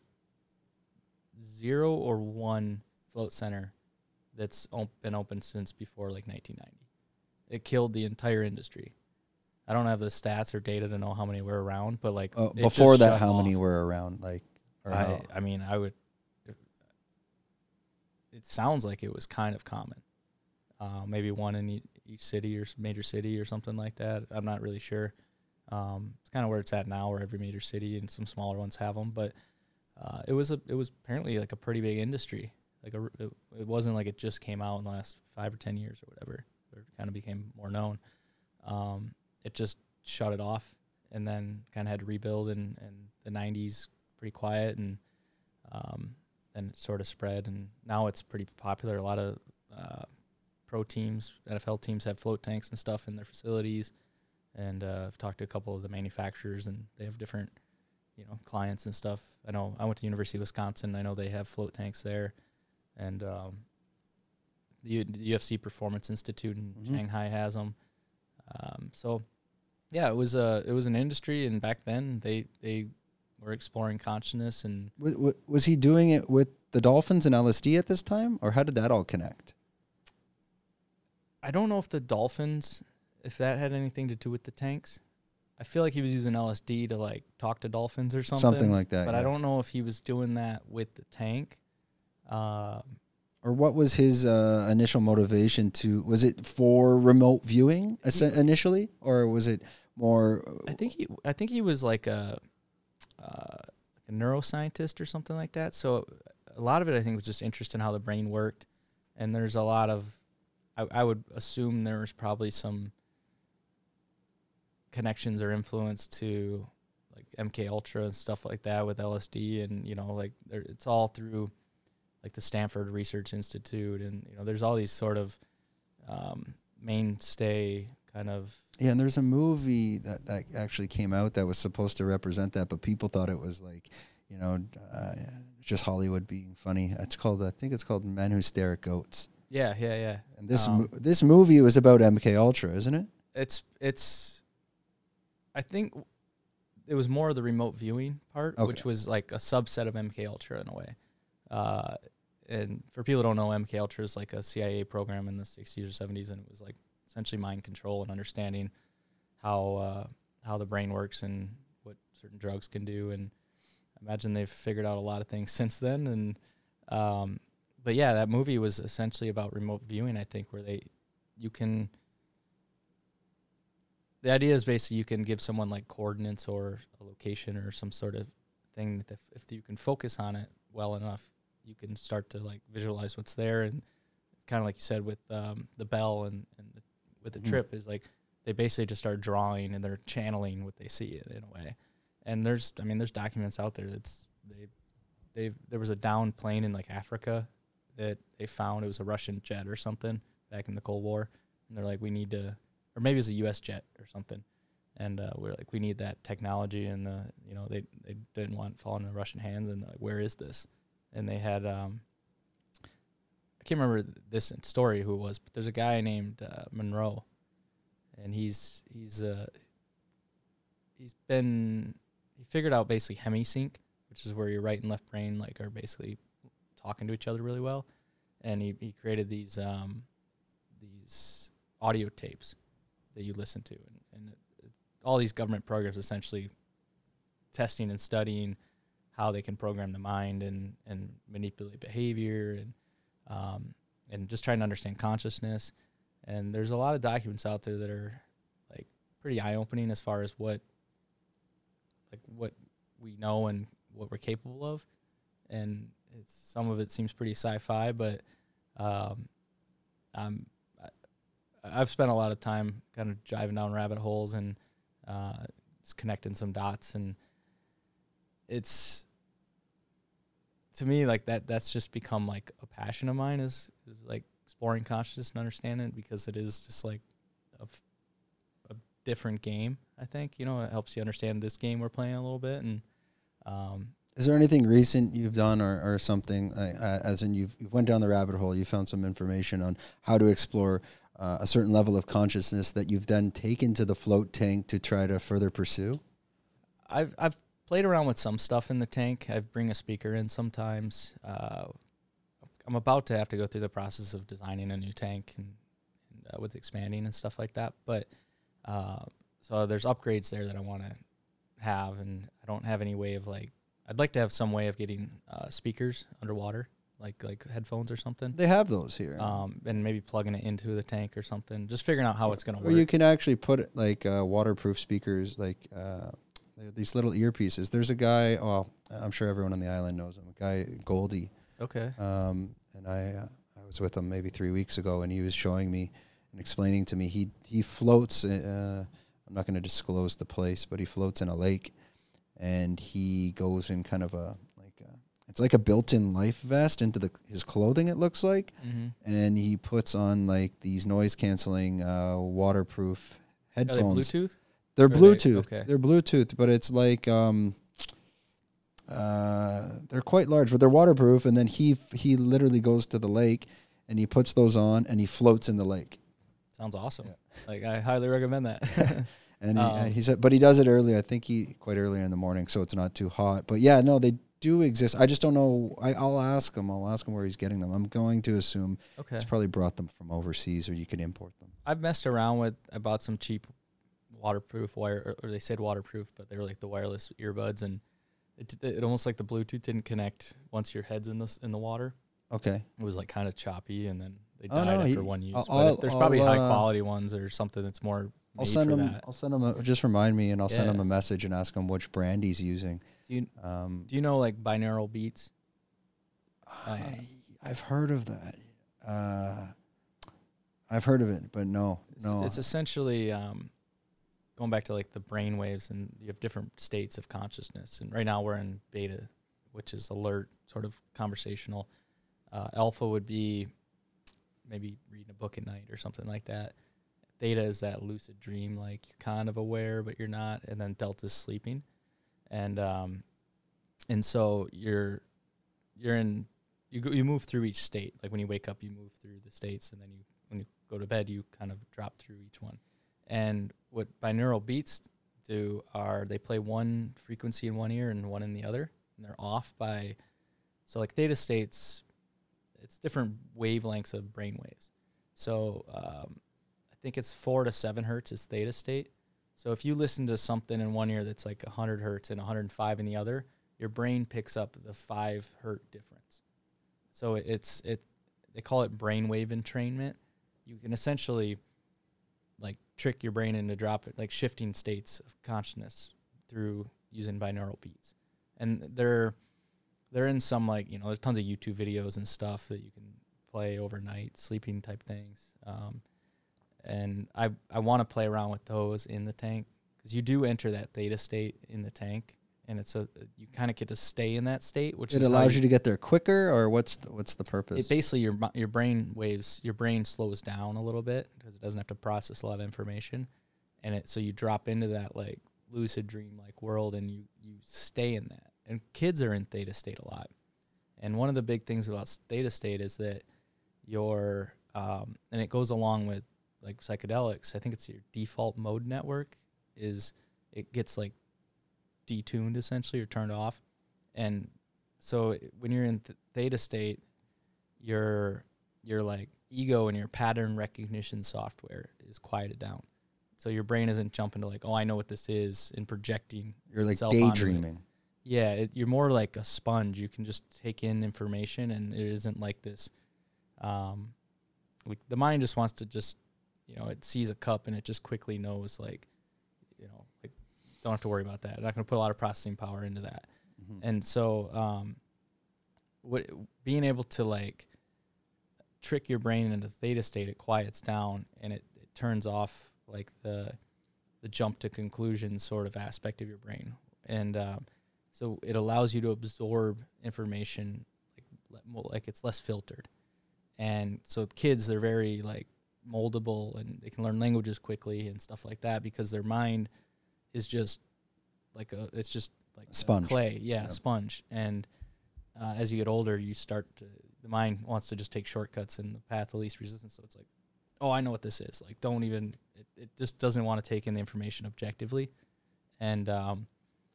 0 or 1 float center that's been open since before like 1990. It killed the entire industry. I don't have the stats or data to know how many were around, but like before that, how many were around? Like, it sounds like it was kind of common. Maybe one in each city or major city or something like that. I'm not really sure. It's kind of where it's at now, where every major city and some smaller ones have them. But it was apparently like a pretty big industry. Like it wasn't like it just came out in the last 5 or 10 years or whatever. It kind of became more known. It just shut it off, and then kind of had to rebuild in the 90s, pretty quiet, and then it sort of spread. And now it's pretty popular. A lot of pro teams, NFL teams have float tanks and stuff in their facilities. And I've talked to a couple of the manufacturers, and they have different, clients and stuff. I know I went to University of Wisconsin. I know they have float tanks there, and the UFC Performance Institute in Shanghai has them. So, yeah, it was an industry, and back then they were exploring consciousness. And was he doing it with the dolphins and LSD at this time, or how did that all connect? I don't know if the dolphins. if that had anything to do with the tanks. I feel like he was using LSD to, like, talk to dolphins or something. Something like that, but yeah. I don't know if he was doing that with the tank. Or what was his initial motivation to... Was it for remote viewing initially? Or was it more... I think he was, like, a neuroscientist or something like that. So a lot of it, I think, was just interest in how the brain worked. And there's a lot of... I would assume there was probably some... connections or influence to like MK Ultra and stuff like that with LSD, and you know, like it's all through like the Stanford Research Institute, and you know, there's all these sort of mainstay kind of and there's a movie that actually came out that was supposed to represent that, but people thought it was like, you know, just Hollywood being funny. It's called, I think it's called Men Who Stare at Goats. Yeah. And this movie was about MK Ultra, isn't it? It's I think it was more of the remote viewing part, okay, which was like a subset of MK Ultra in a way. And for people who don't know, MK Ultra is like a CIA program in the 60s or 70s, and it was like essentially mind control and understanding how the brain works and what certain drugs can do. And I imagine they've figured out a lot of things since then. And but yeah, that movie was essentially about remote viewing, I think, where the idea is basically you can give someone like coordinates or a location or some sort of thing that if you can focus on it well enough, you can start to like visualize what's there. And it's kind of like you said with the bell and with the trip is like they basically just start drawing and they're channeling what they see in a way. And there's documents out there there was a downed plane in like Africa that they found. It was a Russian jet or something back in the Cold War. And they're like, we need to... Or maybe it was a U.S. jet or something, and we're like, we need that technology, and you know, they didn't want it falling into Russian hands, and like, where is this? And they had, I can't remember this story who it was, but there's a guy named Monroe, and he figured out basically hemisync, which is where your right and left brain like are basically talking to each other really well, and he created these audio tapes that you listen to, and all these government programs essentially testing and studying how they can program the mind and manipulate behavior and just trying to understand consciousness. And there's a lot of documents out there that are like pretty eye-opening as far as what we know and what we're capable of. And some of it seems pretty sci-fi, but I've spent a lot of time kind of driving down rabbit holes and just connecting some dots, and it's, to me, like that's just become like a passion of mine is like exploring consciousness and understanding it, because it is just like a different game, I think. You know, it helps you understand this game we're playing a little bit. And is there anything recent you've done or something, as in you've went down the rabbit hole, you found some information on how to explore a certain level of consciousness that you've then taken to the float tank to try to further pursue? I've played around with some stuff in the tank. I bring a speaker in sometimes. I'm about to have to go through the process of designing a new tank and with expanding and stuff like that. But so there's upgrades there that I want to have, and I don't have any way of like. I'd like to have some way of getting speakers underwater. Like headphones or something. They have those here. And maybe plugging it into the tank or something. Just figuring out how it's going to work. Or you can actually put like waterproof speakers, like these little earpieces. There's a guy. Well, I'm sure everyone on the island knows him. A guy, Goldie. Okay. And I was with him maybe 3 weeks ago, and he was showing me and explaining to me he floats. I'm not going to disclose the place, but he floats in a lake, and he goes in kind of a. It's like a built-in life vest into his clothing, it looks like. Mm-hmm. And he puts on, like, these noise-canceling waterproof headphones. Are they Bluetooth? They're Bluetooth. They're Bluetooth, but it's like they're quite large, but they're waterproof. And then he literally goes to the lake, and he puts those on, and he floats in the lake. Sounds awesome. Yeah. Like, I highly recommend that. And he said, but he does it early. I think quite early in the morning, so it's not too hot. But, yeah, no, they... do exist. I just don't know. I'll ask him. I'll ask him where he's getting them. I'm going to assume he's probably brought them from overseas, or you can import them. I've messed around with. I bought some cheap waterproof wire, or they said waterproof, but they were like the wireless earbuds, and it almost like the Bluetooth didn't connect once your head's in the water. Okay. It was like kind of choppy, and then they died after one use. But there's probably high quality ones or something that's more. I'll send him. Just remind me, and I'll send him a message and ask him which brand he's using. Do you know like binaural beats? I've heard of that. I've heard of it, but no. It's essentially going back to like the brain waves, and you have different states of consciousness. And right now we're in beta, which is alert, sort of conversational. Alpha would be maybe reading a book at night or something like that. Theta is that lucid dream, like you're kind of aware, but you're not. And then delta is sleeping. And so you move through each state. Like when you wake up, you move through the states. And then when you go to bed, you kind of drop through each one. And what binaural beats do are they play one frequency in one ear and one in the other. And they're off by, so like theta states, it's different wavelengths of brain waves. So, I think it's 4 to 7 hertz is theta state. So if you listen to something in one ear that's like 100 hertz and 105 in the other, your brain picks up the 5 hertz difference. So they call it brainwave entrainment. You can essentially like trick your brain into shifting states of consciousness through using binaural beats. And they're in some like, you know, there's tons of YouTube videos and stuff that you can play overnight, sleeping type things. And I want to play around with those in the tank, because you do enter that theta state in the tank, and you kind of get to stay in that state, which allows you to get there quicker. Or what's the purpose? It basically your brain slows down a little bit because it doesn't have to process a lot of information, and so you drop into that like lucid dream like world, and you stay in that. And kids are in theta state a lot, and one of the big things about theta state is that your and it goes along with like psychedelics, I think it's your default mode network is it gets like detuned essentially or turned off. And so when you're in theta state, your like ego and your pattern recognition software is quieted down. So your brain isn't jumping to like, oh, I know what this is, and projecting. You're like daydreaming. Yeah, you're more like a sponge. You can just take in information, and it isn't like this. Like the mind just wants to just, you know, it sees a cup and it just quickly knows, like, you know, like, don't have to worry about that. I'm not going to put a lot of processing power into that. Mm-hmm. And so being able to, like, trick your brain into theta state, it quiets down and it turns off, like, the jump to conclusion sort of aspect of your brain. And so it allows you to absorb information, like it's less filtered. And so kids, they're very, like, moldable, and they can learn languages quickly and stuff like that because their mind is just like it's just like sponge. Clay. Yeah, yep. Sponge. And as you get older, you start to, the mind wants to just take shortcuts and the path of least resistance. So it's like, oh, I know what this is. Like, don't even, it just doesn't want to take in the information objectively. And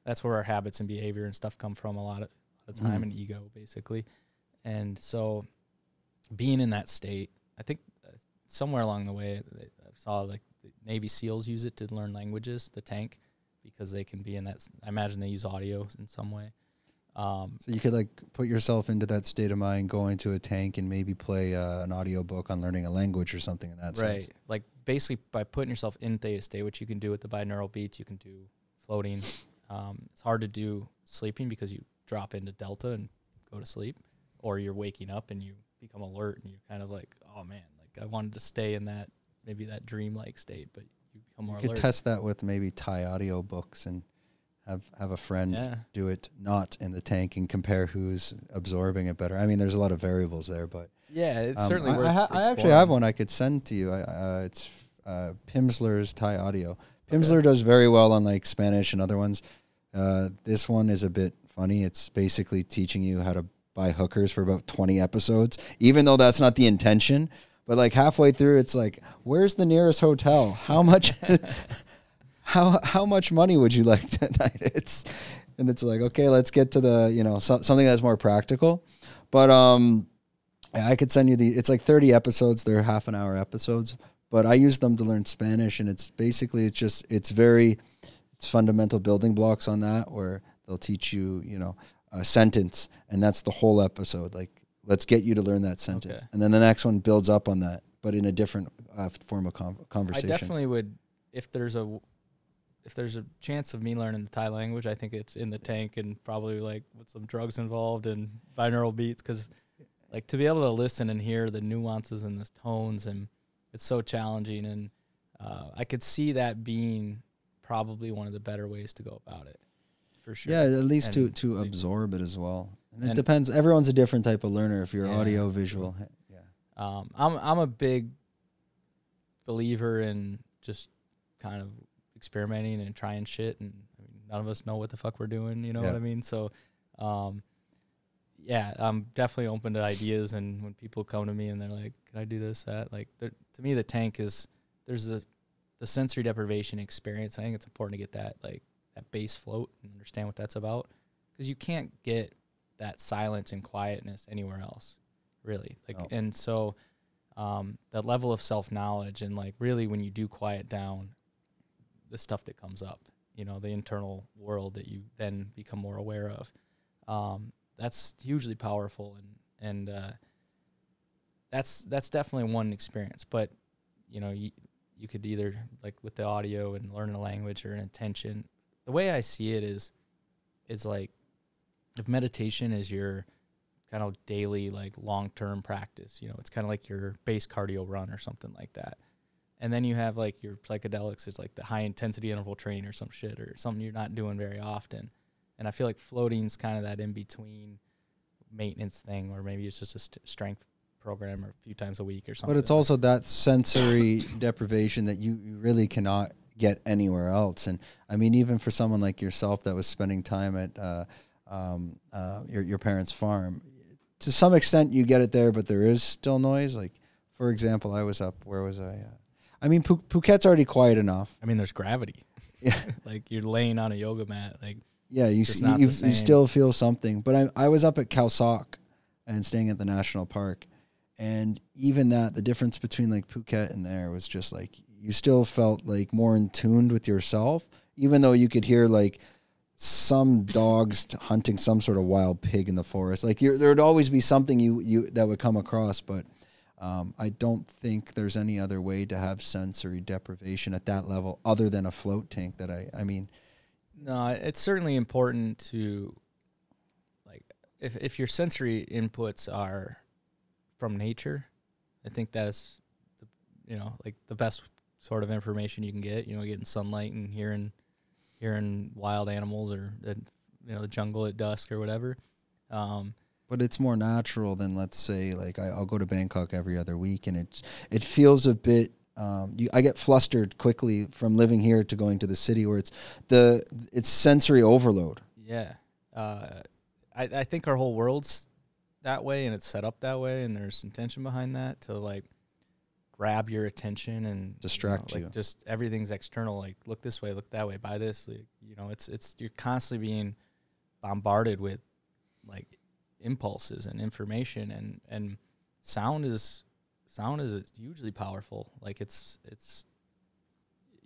that's where our habits and behavior and stuff come from a lot of time, and ego basically. And so being in that state, I think, somewhere along the way, I saw like the Navy SEALs use it to learn languages, the tank, because they can be in that. I imagine they use audio in some way. So you could like put yourself into that state of mind, go into a tank, and maybe play an audio book on learning a language or something in that sense. Right. Like basically by putting yourself in theta state, which you can do with the binaural beats, you can do floating. It's hard to do sleeping because you drop into delta and go to sleep, or you're waking up and you become alert and you're kind of like, oh man. I wanted to stay in that, maybe that dream-like state, but you become more alert. You could test that with maybe Thai audio books and have a friend do it not in the tank and compare who's absorbing it better. I mean, there's a lot of variables there, but... Yeah, it's certainly worth exploring. I actually have one I could send to you. It's Pimsleur's Thai audio. Pimsleur does very well on like Spanish and other ones. This one is a bit funny. It's basically teaching you how to buy hookers for about 20 episodes, even though that's not the intention. But like halfway through, it's like, where's the nearest hotel? How much money would you like tonight? It's And it's like, okay, let's get to the, you know, something that's more practical. But I could send you the, it's like 30 episodes. They're half an hour episodes, but I use them to learn Spanish. And it's basically, it's just, it's very, it's fundamental building blocks on that, where they'll teach you, you know, a sentence, and that's the whole episode. Like, let's get you to learn that sentence. Okay. And then the next one builds up on that, but in a different form of conversation. I definitely would, if there's a chance of me learning the Thai language, I think it's in the tank, and probably like with some drugs involved and binaural beats. 'Cause like to be able to listen and hear the nuances and the tones, and it's so challenging. And I could see that being probably one of the better ways to go about it, for sure. Yeah, at least and to absorb it as well. And it depends. Everyone's a different type of learner. If you're audio, visual, yeah. I'm a big believer in just kind of experimenting and trying shit, and I mean, none of us know what the fuck we're doing, you know what I mean? So I'm definitely open to ideas, and when people come to me and they're like, can I do this, that, like, to me the tank is, there's the sensory deprivation experience. I think it's important to get that, like, that base float and understand what that's about, because you can't get that silence and quietness anywhere else, really. Like, and so that level of self-knowledge, and like really when you do quiet down, the stuff that comes up, you know, the internal world that you then become more aware of. That's hugely powerful, and that's definitely one experience. But, you know, you could either, like with the audio and learning a language or an intention, the way I see it is like, if meditation is your kind of daily, like long-term practice, you know, it's kind of like your base cardio run or something like that. And then you have like your psychedelics, it's like the high intensity interval training or some shit, or something you're not doing very often. And I feel like floating's kind of that in between maintenance thing, or maybe it's just a strength program or a few times a week or something. But it's also that sensory deprivation that you really cannot get anywhere else. And I mean, even for someone like yourself that was spending time at your parents' farm, to some extent you get it there, but there is still noise. Like, for example, I was up, where was I? I mean, Phuket's already quiet enough. I mean, there's gravity. Yeah, like you're laying on a yoga mat. Like, yeah, you still feel something. But I was up at Khao Sok and staying at the national park, and even that, the difference between like Phuket and there was just like you still felt like more in tune with yourself, even though you could hear like some dogs hunting some sort of wild pig in the forest. Like there would always be something you that would come across, but. I don't think there's any other way to have sensory deprivation at that level other than a float tank that I mean. No, it's certainly important to, like, if your sensory inputs are from nature, I think that's, you know, like the best sort of information you can get, you know, getting sunlight and hearing wild animals, or, you know, the jungle at dusk or whatever. But it's more natural than, let's say, like I'll go to Bangkok every other week, and it feels a bit. I get flustered quickly from living here to going to the city, where it's sensory overload. Yeah, I think our whole world's that way, and it's set up that way, and there's intention behind that to like grab your attention and distract you. Like, just everything's external. Like, look this way, look that way, buy this. Like, you know, it's you're constantly being bombarded with like impulses and information, and sound is hugely powerful. Like it's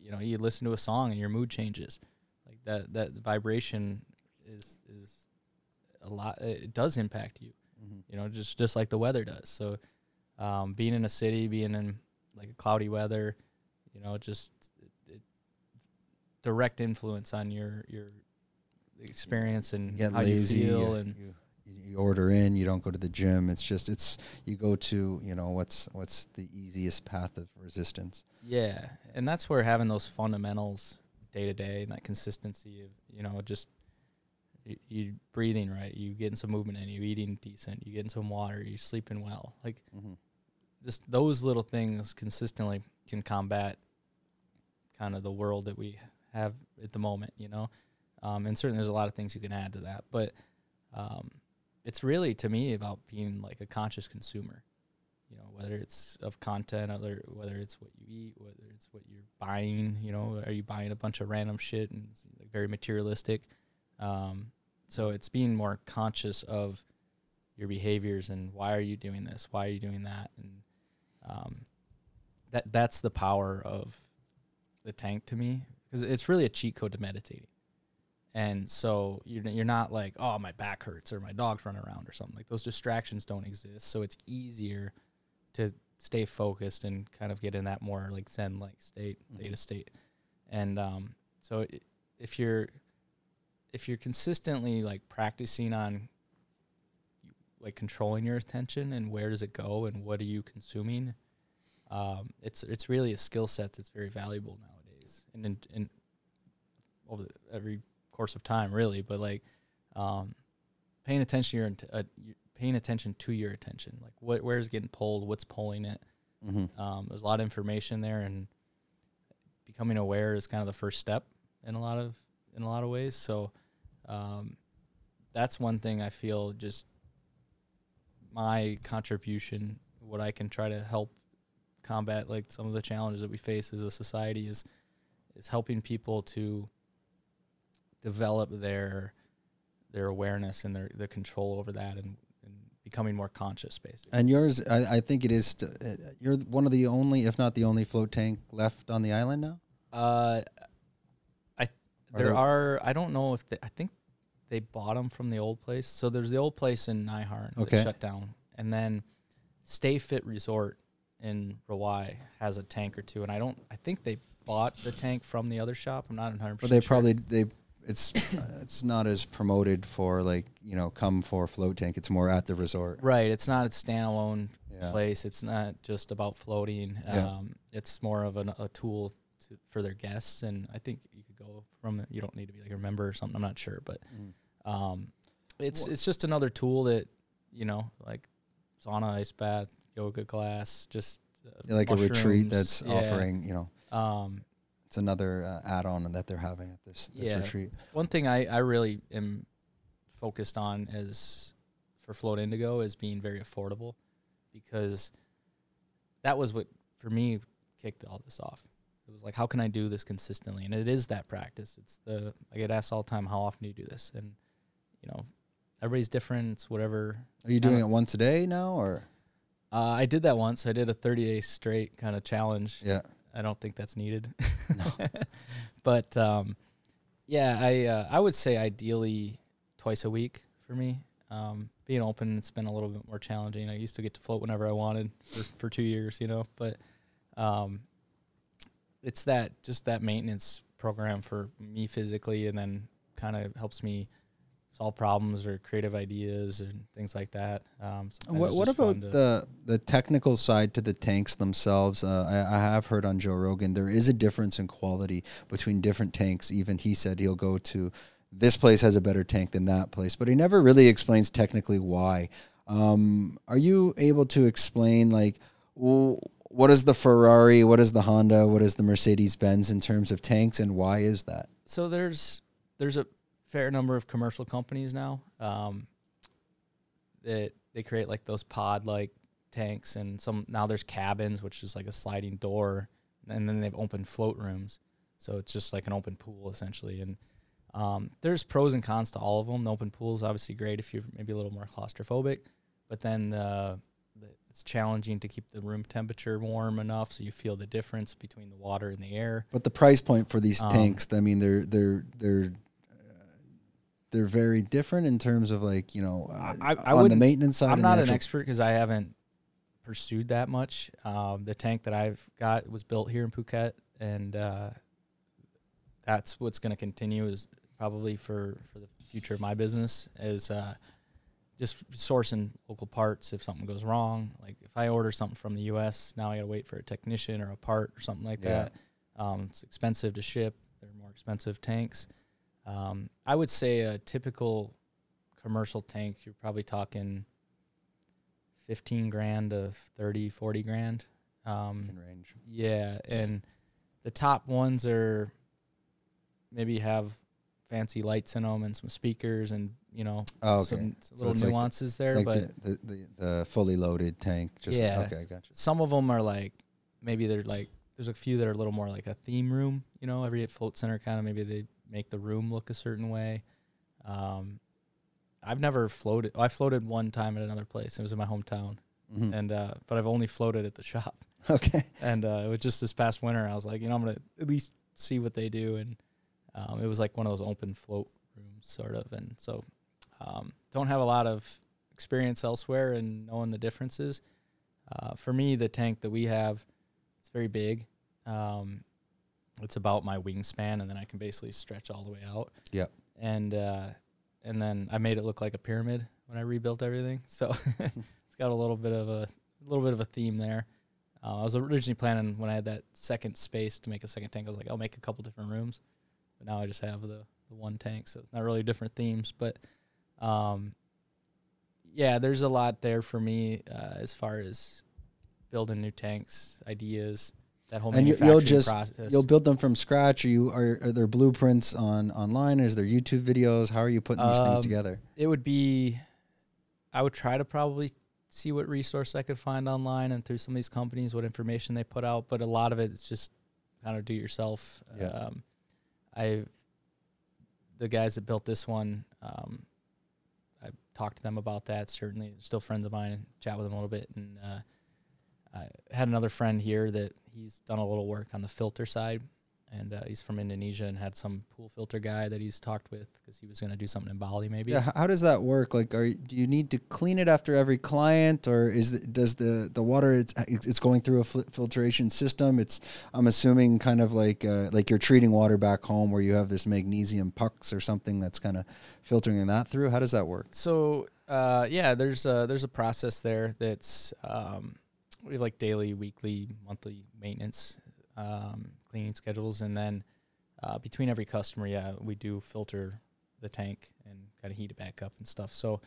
you know, you listen to a song and your mood changes. Like that vibration is a lot. It does impact you, you know, just like the weather does. So being in a city, being in like a cloudy weather, you know, just it direct influence on your experience and how lazy, you feel, and you order in, you don't go to the gym. It's just, you go to, you know, what's the easiest path of resistance. Yeah. And that's where having those fundamentals day to day and that consistency of, you know, just you breathing right, you getting some movement in, you eating decent, you getting some water, you sleeping well, like just those little things consistently can combat kind of the world that we have at the moment, you know? And certainly there's a lot of things you can add to that, but, it's really, to me, about being like a conscious consumer, you know, whether it's of content, whether it's what you eat, whether it's what you're buying, you know, are you buying a bunch of random shit and like very materialistic, So it's being more conscious of your behaviors and why are you doing this? Why are you doing that? And that's the power of the tank to me, because it's really a cheat code to meditating. And so you're not like, oh, my back hurts or my dog's running around or something. Like, those distractions don't exist, so it's easier to stay focused and kind of get in that more like Zen-like state, theta state. And so if you're consistently like practicing on like controlling your attention and where does it go and what are you consuming, it's really a skill set that's very valuable nowadays. And in over every course of time, really, but like paying attention to your attention, like where's getting pulled, what's pulling it. Mm-hmm. There's a lot of information there, and becoming aware is kind of the first step in a lot of ways. So that's one thing I feel, just my contribution, what I can try to help combat like some of the challenges that we face as a society is helping people to develop their awareness and their control over that, and becoming more conscious, basically. And yours, I think it is, you're one of the only, if not the only, float tank left on the island now? I don't know if I think they bought them from the old place. So there's the old place in Naiharn that shut down. And then Stay Fit Resort in Rawai has a tank or two. And I think they bought the tank from the other shop. I'm not 100% sure. But they probably, it's not as promoted for like, come for float tank. It's more at the resort. Right. It's not a standalone place. It's not just about floating. It's more of a tool for their guests. And I think you could go from it. You don't need to be like a member or something. I'm not sure, but it's just another tool that, like sauna, ice bath, yoga class, just like mushrooms. A retreat that's offering, it's another add-on that they're having at this retreat. One thing I really am focused on is for Float Indigo is being very affordable, because that was what, for me, kicked all this off. It was like, how can I do this consistently? And it is that practice. I get asked all the time, how often do you do this? And, everybody's different. It's whatever. Are you doing it once a day now, or? I did that once. I did a 30-day straight kind of challenge. Yeah. I don't think that's needed. No. But, I would say ideally twice a week for me. Being open, it's been a little bit more challenging. I used to get to float whenever I wanted for 2 years, But it's that maintenance program for me physically, and then kind of helps me solve problems or creative ideas and things like that. What about the technical side to the tanks themselves? I have heard on Joe Rogan, there is a difference in quality between different tanks. Even he said he'll go to, this place has a better tank than that place, but he never really explains technically why. Are you able to explain, like, what is the Ferrari, what is the Honda, what is the Mercedes-Benz in terms of tanks, and why is that? So there's a fair number of commercial companies now that they create like those pod like tanks, and now there's cabins, which is like a sliding door, and then they've opened float rooms, so it's just like an open pool essentially. And there's pros and cons to all of them. The open pool is obviously great if you're maybe a little more claustrophobic, but then it's challenging to keep the room temperature warm enough so you feel the difference between the water and the air. But the price point for these tanks, I mean, they're very different in terms of, like, on the maintenance side. I'm not an expert because I haven't pursued that much. The tank that I've got was built here in Phuket, and that's what's going to continue is probably for the future of my business is just sourcing local parts if something goes wrong. Like, if I order something from the U.S., now I got to wait for a technician or a part or something like that. It's expensive to ship. They're more expensive tanks. I would say a typical commercial tank, you're probably talking $15,000 to $30,000-$40,000. Range. Yeah, and the top ones are maybe have fancy lights in them and some speakers and some little nuances like there. But the fully loaded tank. Okay, I gotcha. Some of them are like, maybe they're like, there's a few that are a little more like a theme room. Every float center kind of maybe they make the room look a certain way. I've never floated. I floated one time at another place. It was in my hometown, mm-hmm. and but I've only floated at the shop. Okay. And it was just this past winter. I was like, you know, I'm gonna at least see what they do, and it was like one of those open float rooms, sort of. And so, don't have a lot of experience elsewhere and knowing the differences. For me, the tank that we have, it's very big. It's about my wingspan, and then I can basically stretch all the way out. Yeah. And then I made it look like a pyramid when I rebuilt everything. So it's got a little bit of a theme there. I was originally planning when I had that second space to make a second tank. I was like, I'll make a couple different rooms, but now I just have the one tank, so it's not really different themes. But yeah, there's a lot there for me as far as building new tanks, ideas. That whole manufacturing process. You'll build them from scratch. Are there blueprints online? Is there YouTube videos? How are you putting these things together? I would try to probably see what resource I could find online and through some of these companies, what information they put out. But a lot of it is just kind of do it yourself. Yeah. The guys that built this one, I talked to them about that. Certainly, still friends of mine, and chat with them a little bit. And I had another friend here that he's done a little work on the filter side, and he's from Indonesia and had some pool filter guy that he's talked with because he was going to do something in Bali maybe. Yeah, how does that work? Like, do you need to clean it after every client, or does the water it's going through a filtration system? It's, I'm assuming, kind of like you're treating water back home where you have this magnesium pucks or something that's kind of filtering that through. How does that work? So yeah, there's a process there that's. We have like daily, weekly, monthly maintenance, cleaning schedules. And then between every customer, yeah, we do filter the tank and kind of heat it back up and stuff. So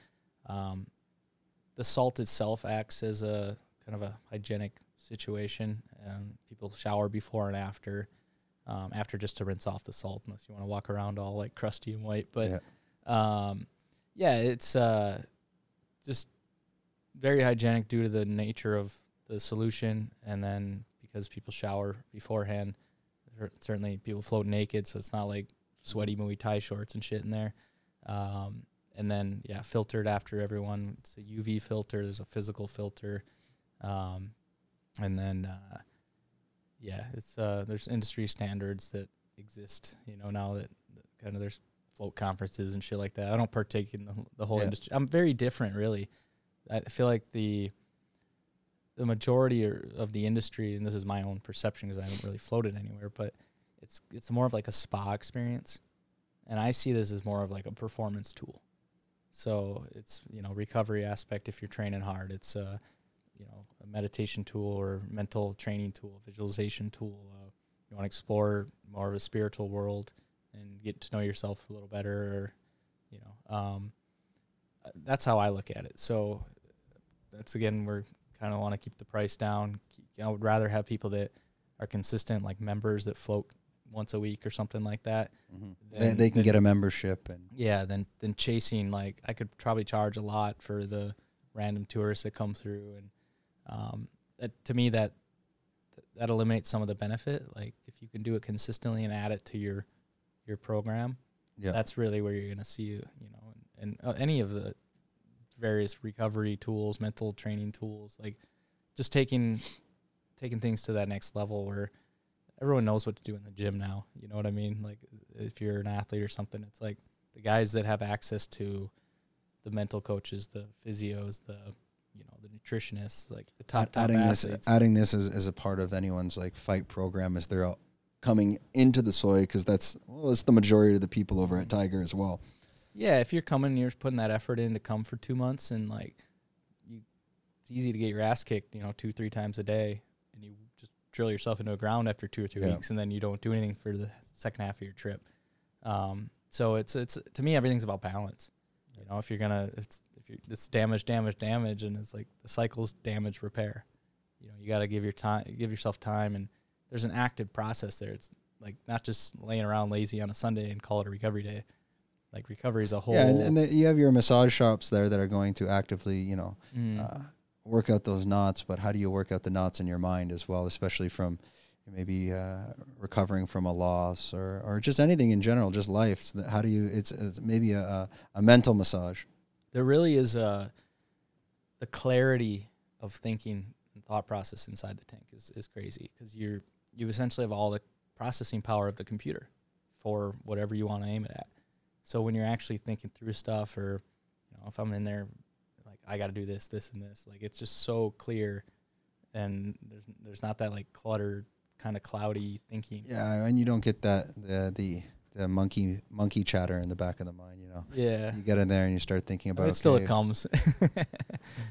the salt itself acts as a kind of a hygienic situation. People shower before and after, just to rinse off the salt, unless you want to walk around all like crusty and white. But yeah, it's just very hygienic due to the nature of the solution, and then because people shower beforehand, certainly people float naked, so it's not like sweaty movie tie shorts and shit in there. And then, yeah, filtered after everyone. It's a UV filter. There's a physical filter. And then, yeah, it's there's industry standards that exist, you know, now that kind of there's float conferences and shit like that. I don't partake in the whole industry. I'm very different, really. I feel like the majority of the industry, and this is my own perception because I haven't really floated anywhere, but it's more of like a spa experience, and I see this as more of like a performance tool. So it's, you know, recovery aspect if you're training hard. It's a, you know, a meditation tool or mental training tool, visualization tool. You want to explore more of a spiritual world and get to know yourself a little better, or, you know, that's how I look at it. So that's, again, we're kind of want to keep the price down. I would rather have people that are consistent, like members that float once a week or something like that. Mm-hmm. They can get a membership. And yeah, then chasing, like, I could probably charge a lot for the random tourists that come through. And to me, that eliminates some of the benefit. Like, if you can do it consistently and add it to your program, that's really where you're going to see, you know, and any of the various recovery tools, mental training tools, like just taking things to that next level where everyone knows what to do in the gym now. You know what I mean? Like, if you're an athlete or something, it's like the guys that have access to the mental coaches, the physios, the, you know, the nutritionists, like the top athletes. Adding this as a part of anyone's like fight program as they're all coming into the soy, because it's the majority of the people over at Tiger as well. Yeah, if you're coming and you're putting that effort in to come for 2 months, and, like, it's easy to get your ass kicked, you know, 2-3 times a day, and you just drill yourself into a ground after 2 or 3 weeks, and then you don't do anything for the second half of your trip. So it's to me, everything's about balance. You know, if you're gonna, it's damage, and it's like the cycle's damage repair. You know, you got to give yourself time, and there's an active process there. It's like not just laying around lazy on a Sunday and call it a recovery day. Like, recovery is a whole... Yeah, and you have your massage shops there that are going to actively, you know, work out those knots, but how do you work out the knots in your mind as well, especially from maybe recovering from a loss, or just anything in general, just life. How do you? It's maybe a mental massage. There really is the clarity of thinking and thought process inside the tank is crazy, because you essentially have all the processing power of the computer for whatever you want to aim it at. So when you're actually thinking through stuff, or if I'm in there, like, I got to do this, this, and this, like, it's just so clear, and there's not that like cluttered kind of cloudy thinking. Yeah, and you don't get that the monkey chatter in the back of the mind, Yeah. You get in there and you start thinking about it. Still it comes.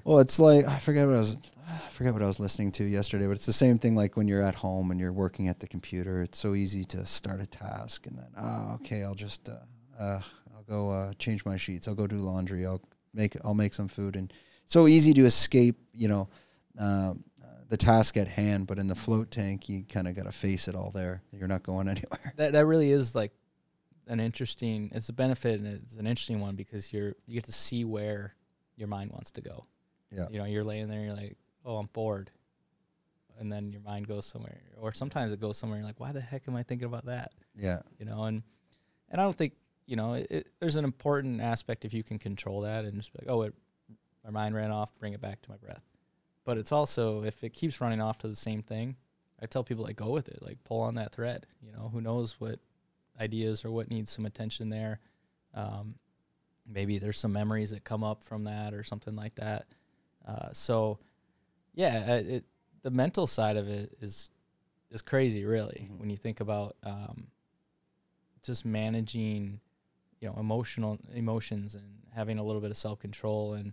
Well, it's like, I forget what I was listening to yesterday, but it's the same thing like when you're at home and you're working at the computer. It's so easy to start a task and then, I'll just I'll go change my sheets. I'll go do laundry. I'll make some food, and it's so easy to escape, the task at hand. But in the float tank, you kind of got to face it all there. You're not going anywhere. That really is like it's a benefit, and it's an interesting one, because you get to see where your mind wants to go. Yeah. You're laying there and you're like, oh, I'm bored. And then your mind goes somewhere, or sometimes it goes somewhere and you're like, why the heck am I thinking about that? Yeah. And I don't think, there's an important aspect if you can control that and just be like, my mind ran off, bring it back to my breath. But it's also, if it keeps running off to the same thing, I tell people, like, go with it, like, pull on that thread, who knows what ideas or what needs some attention there. Maybe there's some memories that come up from that or something like that. The mental side of it is crazy, really, mm-hmm. when you think about just managing, emotions and having a little bit of self-control. And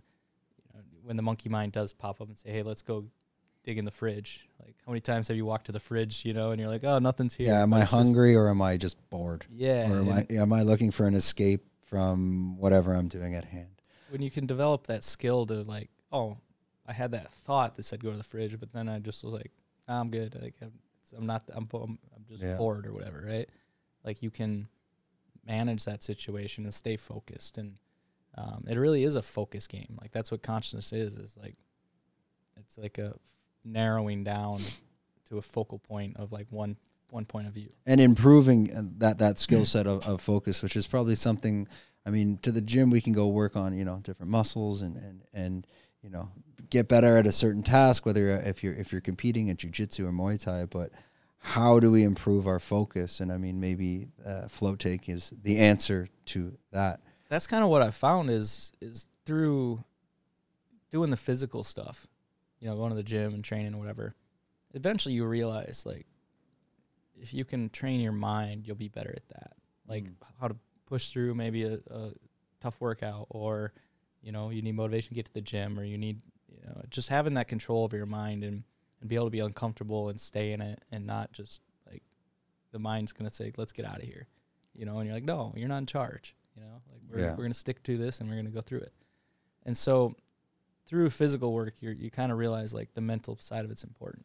when the monkey mind does pop up and say, hey, let's go dig in the fridge, like, how many times have you walked to the fridge, and you're like, oh, nothing's here. Yeah, am I hungry, or am I just bored? Yeah. Or am I looking for an escape from whatever I'm doing at hand? When you can develop that skill to, like, oh, I had that thought that said go to the fridge, but then I just was like, nah, I'm good. Like, I'm just bored or whatever, right? Like, you can manage that situation and stay focused. And it really is a focus game. Like, that's what consciousness is like, it's like a narrowing down to a focal point of like one point of view, and improving that skill set of focus, which is probably something, to the gym we can go work on, different muscles and get better at a certain task, whether if you're competing at jiu-jitsu or Muay Thai, but how do we improve our focus? And maybe float take is the answer to that. That's kind of what I found is through doing the physical stuff, going to the gym and training or whatever, eventually you realize, like, if you can train your mind, you'll be better at that. Like, how to push through maybe a tough workout, or, you need motivation to get to the gym, or you need, just having that control over your mind and be able to be uncomfortable and stay in it, and not just, like, the mind's going to say, let's get out of here, and you're like, no, you're not in charge. Like, we're going to stick to this, and we're going to go through it. And so through physical work, you kind of realize, like, the mental side of it's important,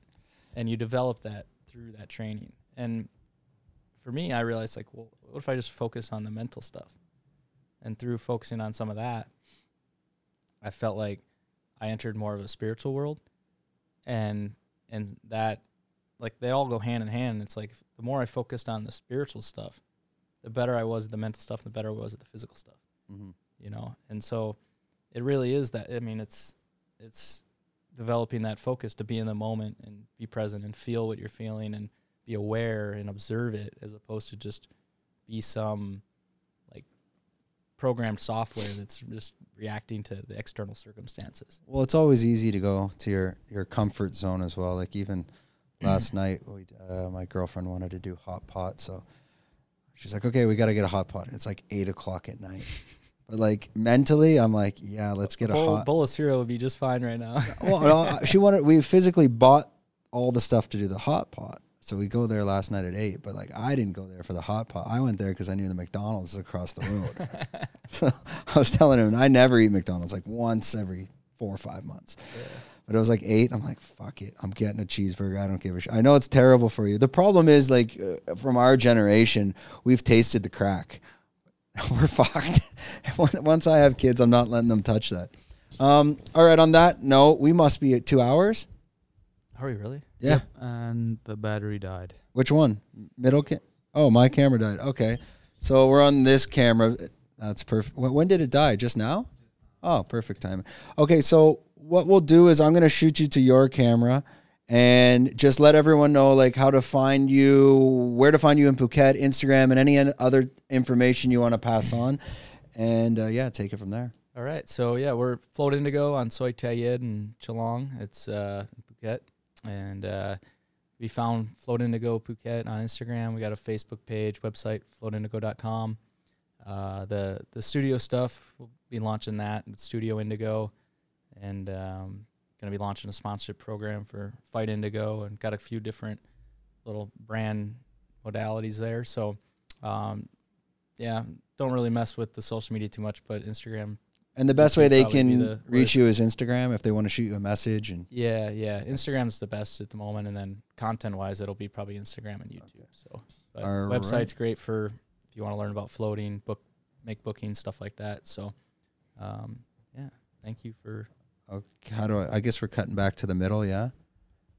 and you develop that through that training. And for me, I realized, like, well, what if I just focus on the mental stuff? And through focusing on some of that, I felt like I entered more of a spiritual world, and that, like, they all go hand in hand. It's like, the more I focused on the spiritual stuff, the better I was at the mental stuff, the better I was at the physical stuff, mm-hmm. And so it really is that, it's developing that focus to be in the moment and be present and feel what you're feeling and be aware and observe it, as opposed to just be some, like, programmed software that's just reacting to the external circumstances. Well, it's always easy to go to your comfort zone as well. Like, even last night, my girlfriend wanted to do hot pot, so she's like, okay, we got to get a hot pot. It's like 8:00 at night. But, like, mentally, I'm like, yeah, let's get a bowl of cereal would be just fine right now. Well, we physically bought all the stuff to do the hot pot. So we go there last night at 8:00, but, like, I didn't go there for the hot pot. I went there because I knew the McDonald's is across the road. So I was telling him, I never eat McDonald's, like, once every 4 or 5 months. Yeah. But it was like 8:00. I'm like, fuck it. I'm getting a cheeseburger. I don't give a shit. I know it's terrible for you. The problem is, like, from our generation, we've tasted the crack. We're fucked. Once I have kids, I'm not letting them touch that. All right. On that note, we must be at 2 hours. Are we really? Yeah. Yep. And the battery died. Which one? Middle cam? Oh, my camera died. Okay. So we're on this camera. That's perfect. When did it die? Just now? Oh, perfect timing. Okay, so what we'll do is I'm going to shoot you to your camera and just let everyone know like how to find you, where to find you in Phuket, Instagram, and any other information you want to pass on. And, yeah, take it from there. All right. So, yeah, we're Float Indigo on Soi Tayed and Chalong. It's Phuket. And we found Float Indigo Phuket on Instagram. We got a Facebook page, website, floatindigo.com. The studio stuff, we'll be launching that, Studio Indigo, and going to be launching a sponsorship program for Fight Indigo, and got a few different little brand modalities there. So, yeah, don't really mess with the social media too much, but Instagram. And the best way they can reach you is Instagram if they want to shoot you a message. And yeah. Instagram's the best at the moment, and then content-wise, it'll be probably Instagram and YouTube. So but website's right. Great for if you want to learn about floating, make bookings, stuff like that. So, yeah, thank you for... Okay, how do I guess we're cutting back to the middle, yeah?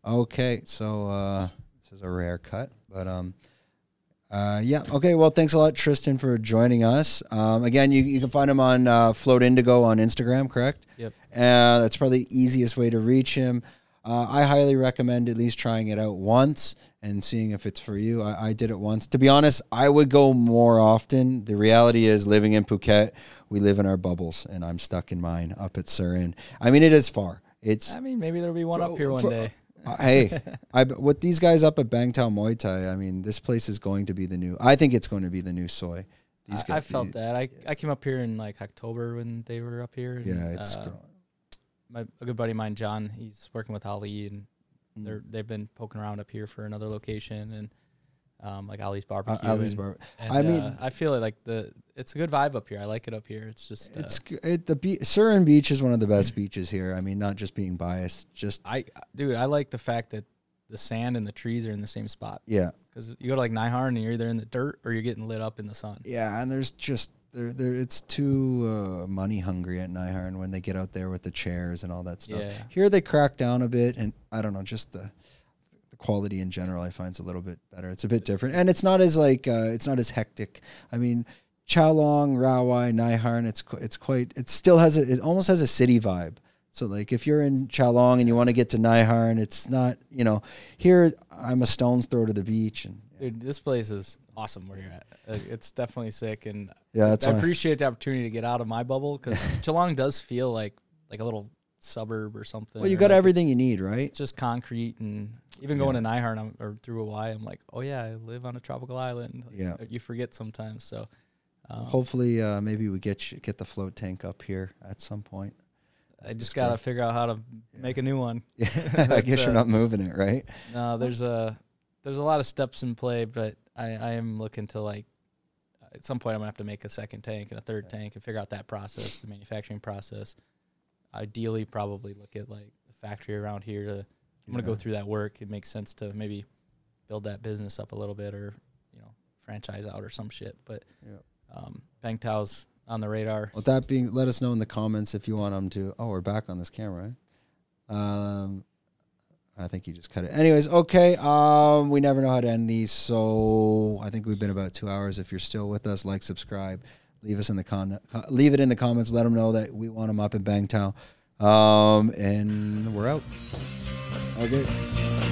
Okay, so this is a rare cut, but... yeah. Okay. Well, thanks a lot, Tristan, for joining us. Again, you can find him on Float Indigo on Instagram, correct? Yep. That's probably the easiest way to reach him. I highly recommend at least trying it out once and seeing if it's for you. I did it once. To be honest, I would go more often. The reality is living in Phuket, we live in our bubbles, and I'm stuck in mine up at Surin. I mean, it is far. It's. I mean, maybe there'll be one up here one day. Hey, with these guys up at Bang Tao Muay Thai, I mean, this place is going to be the new... I think it's going to be the new soy. I felt that. I came up here in, like, October when they were up here. And, yeah, it's growing. A good buddy of mine, John, he's working with Ali, and they've been poking around up here for another location, and, like, Ali's Barbecue. I mean... I feel like it's a good vibe up here. I like it up here. It's just... Surin Beach is one of the best beaches here. I mean, not just being biased, just... I like the fact that the sand and the trees are in the same spot. Yeah. Because you go to like Naiharn and you're either in the dirt or you're getting lit up in the sun. Yeah, and there's just... it's too money hungry at Naiharn when they get out there with the chairs and all that stuff. Yeah. Here they crack down a bit, and I don't know, just the quality in general I find's a little bit better. It's a bit different. And it's not as like... it's not as hectic. I mean... Chalong, Rawai, Naiharn, it almost has a city vibe. So like if you're in Chalong and you want to get to Naiharn, it's not, you know, here I'm a stone's throw to the beach. And yeah. Dude, this place is awesome where you're at. It's definitely sick. And yeah, I appreciate the opportunity to get out of my bubble because Chalong does feel like a little suburb or something. Well, you got like everything you need, right? Just concrete, and even going to Naiharn or through Rawai, I'm like, oh yeah, I live on a tropical island. Like, yeah. You forget sometimes, so... hopefully, maybe we get the float tank up here at some point. I just got to figure out how to make a new one. Yeah. I guess you're not moving it, right? No, there's a lot of steps in play, but I am looking to, like, at some point I'm going to have to make a second tank and a third tank and figure out that process, the manufacturing process. Ideally, probably look at, like, a factory around here. I'm going to go through that work. It makes sense to maybe build that business up a little bit or, you know, franchise out or some shit, but... Yeah. Bang Tao's on the radar. With that being, let us know in the comments if you want them to. Oh, we're back on this camera. I think you just cut it. Anyways, okay. We never know how to end these, so I think we've been about 2 hours. If you're still with us, like, subscribe, leave us in the leave it in the comments. Let them know that we want them up in Bang Tao, and we're out. Okay.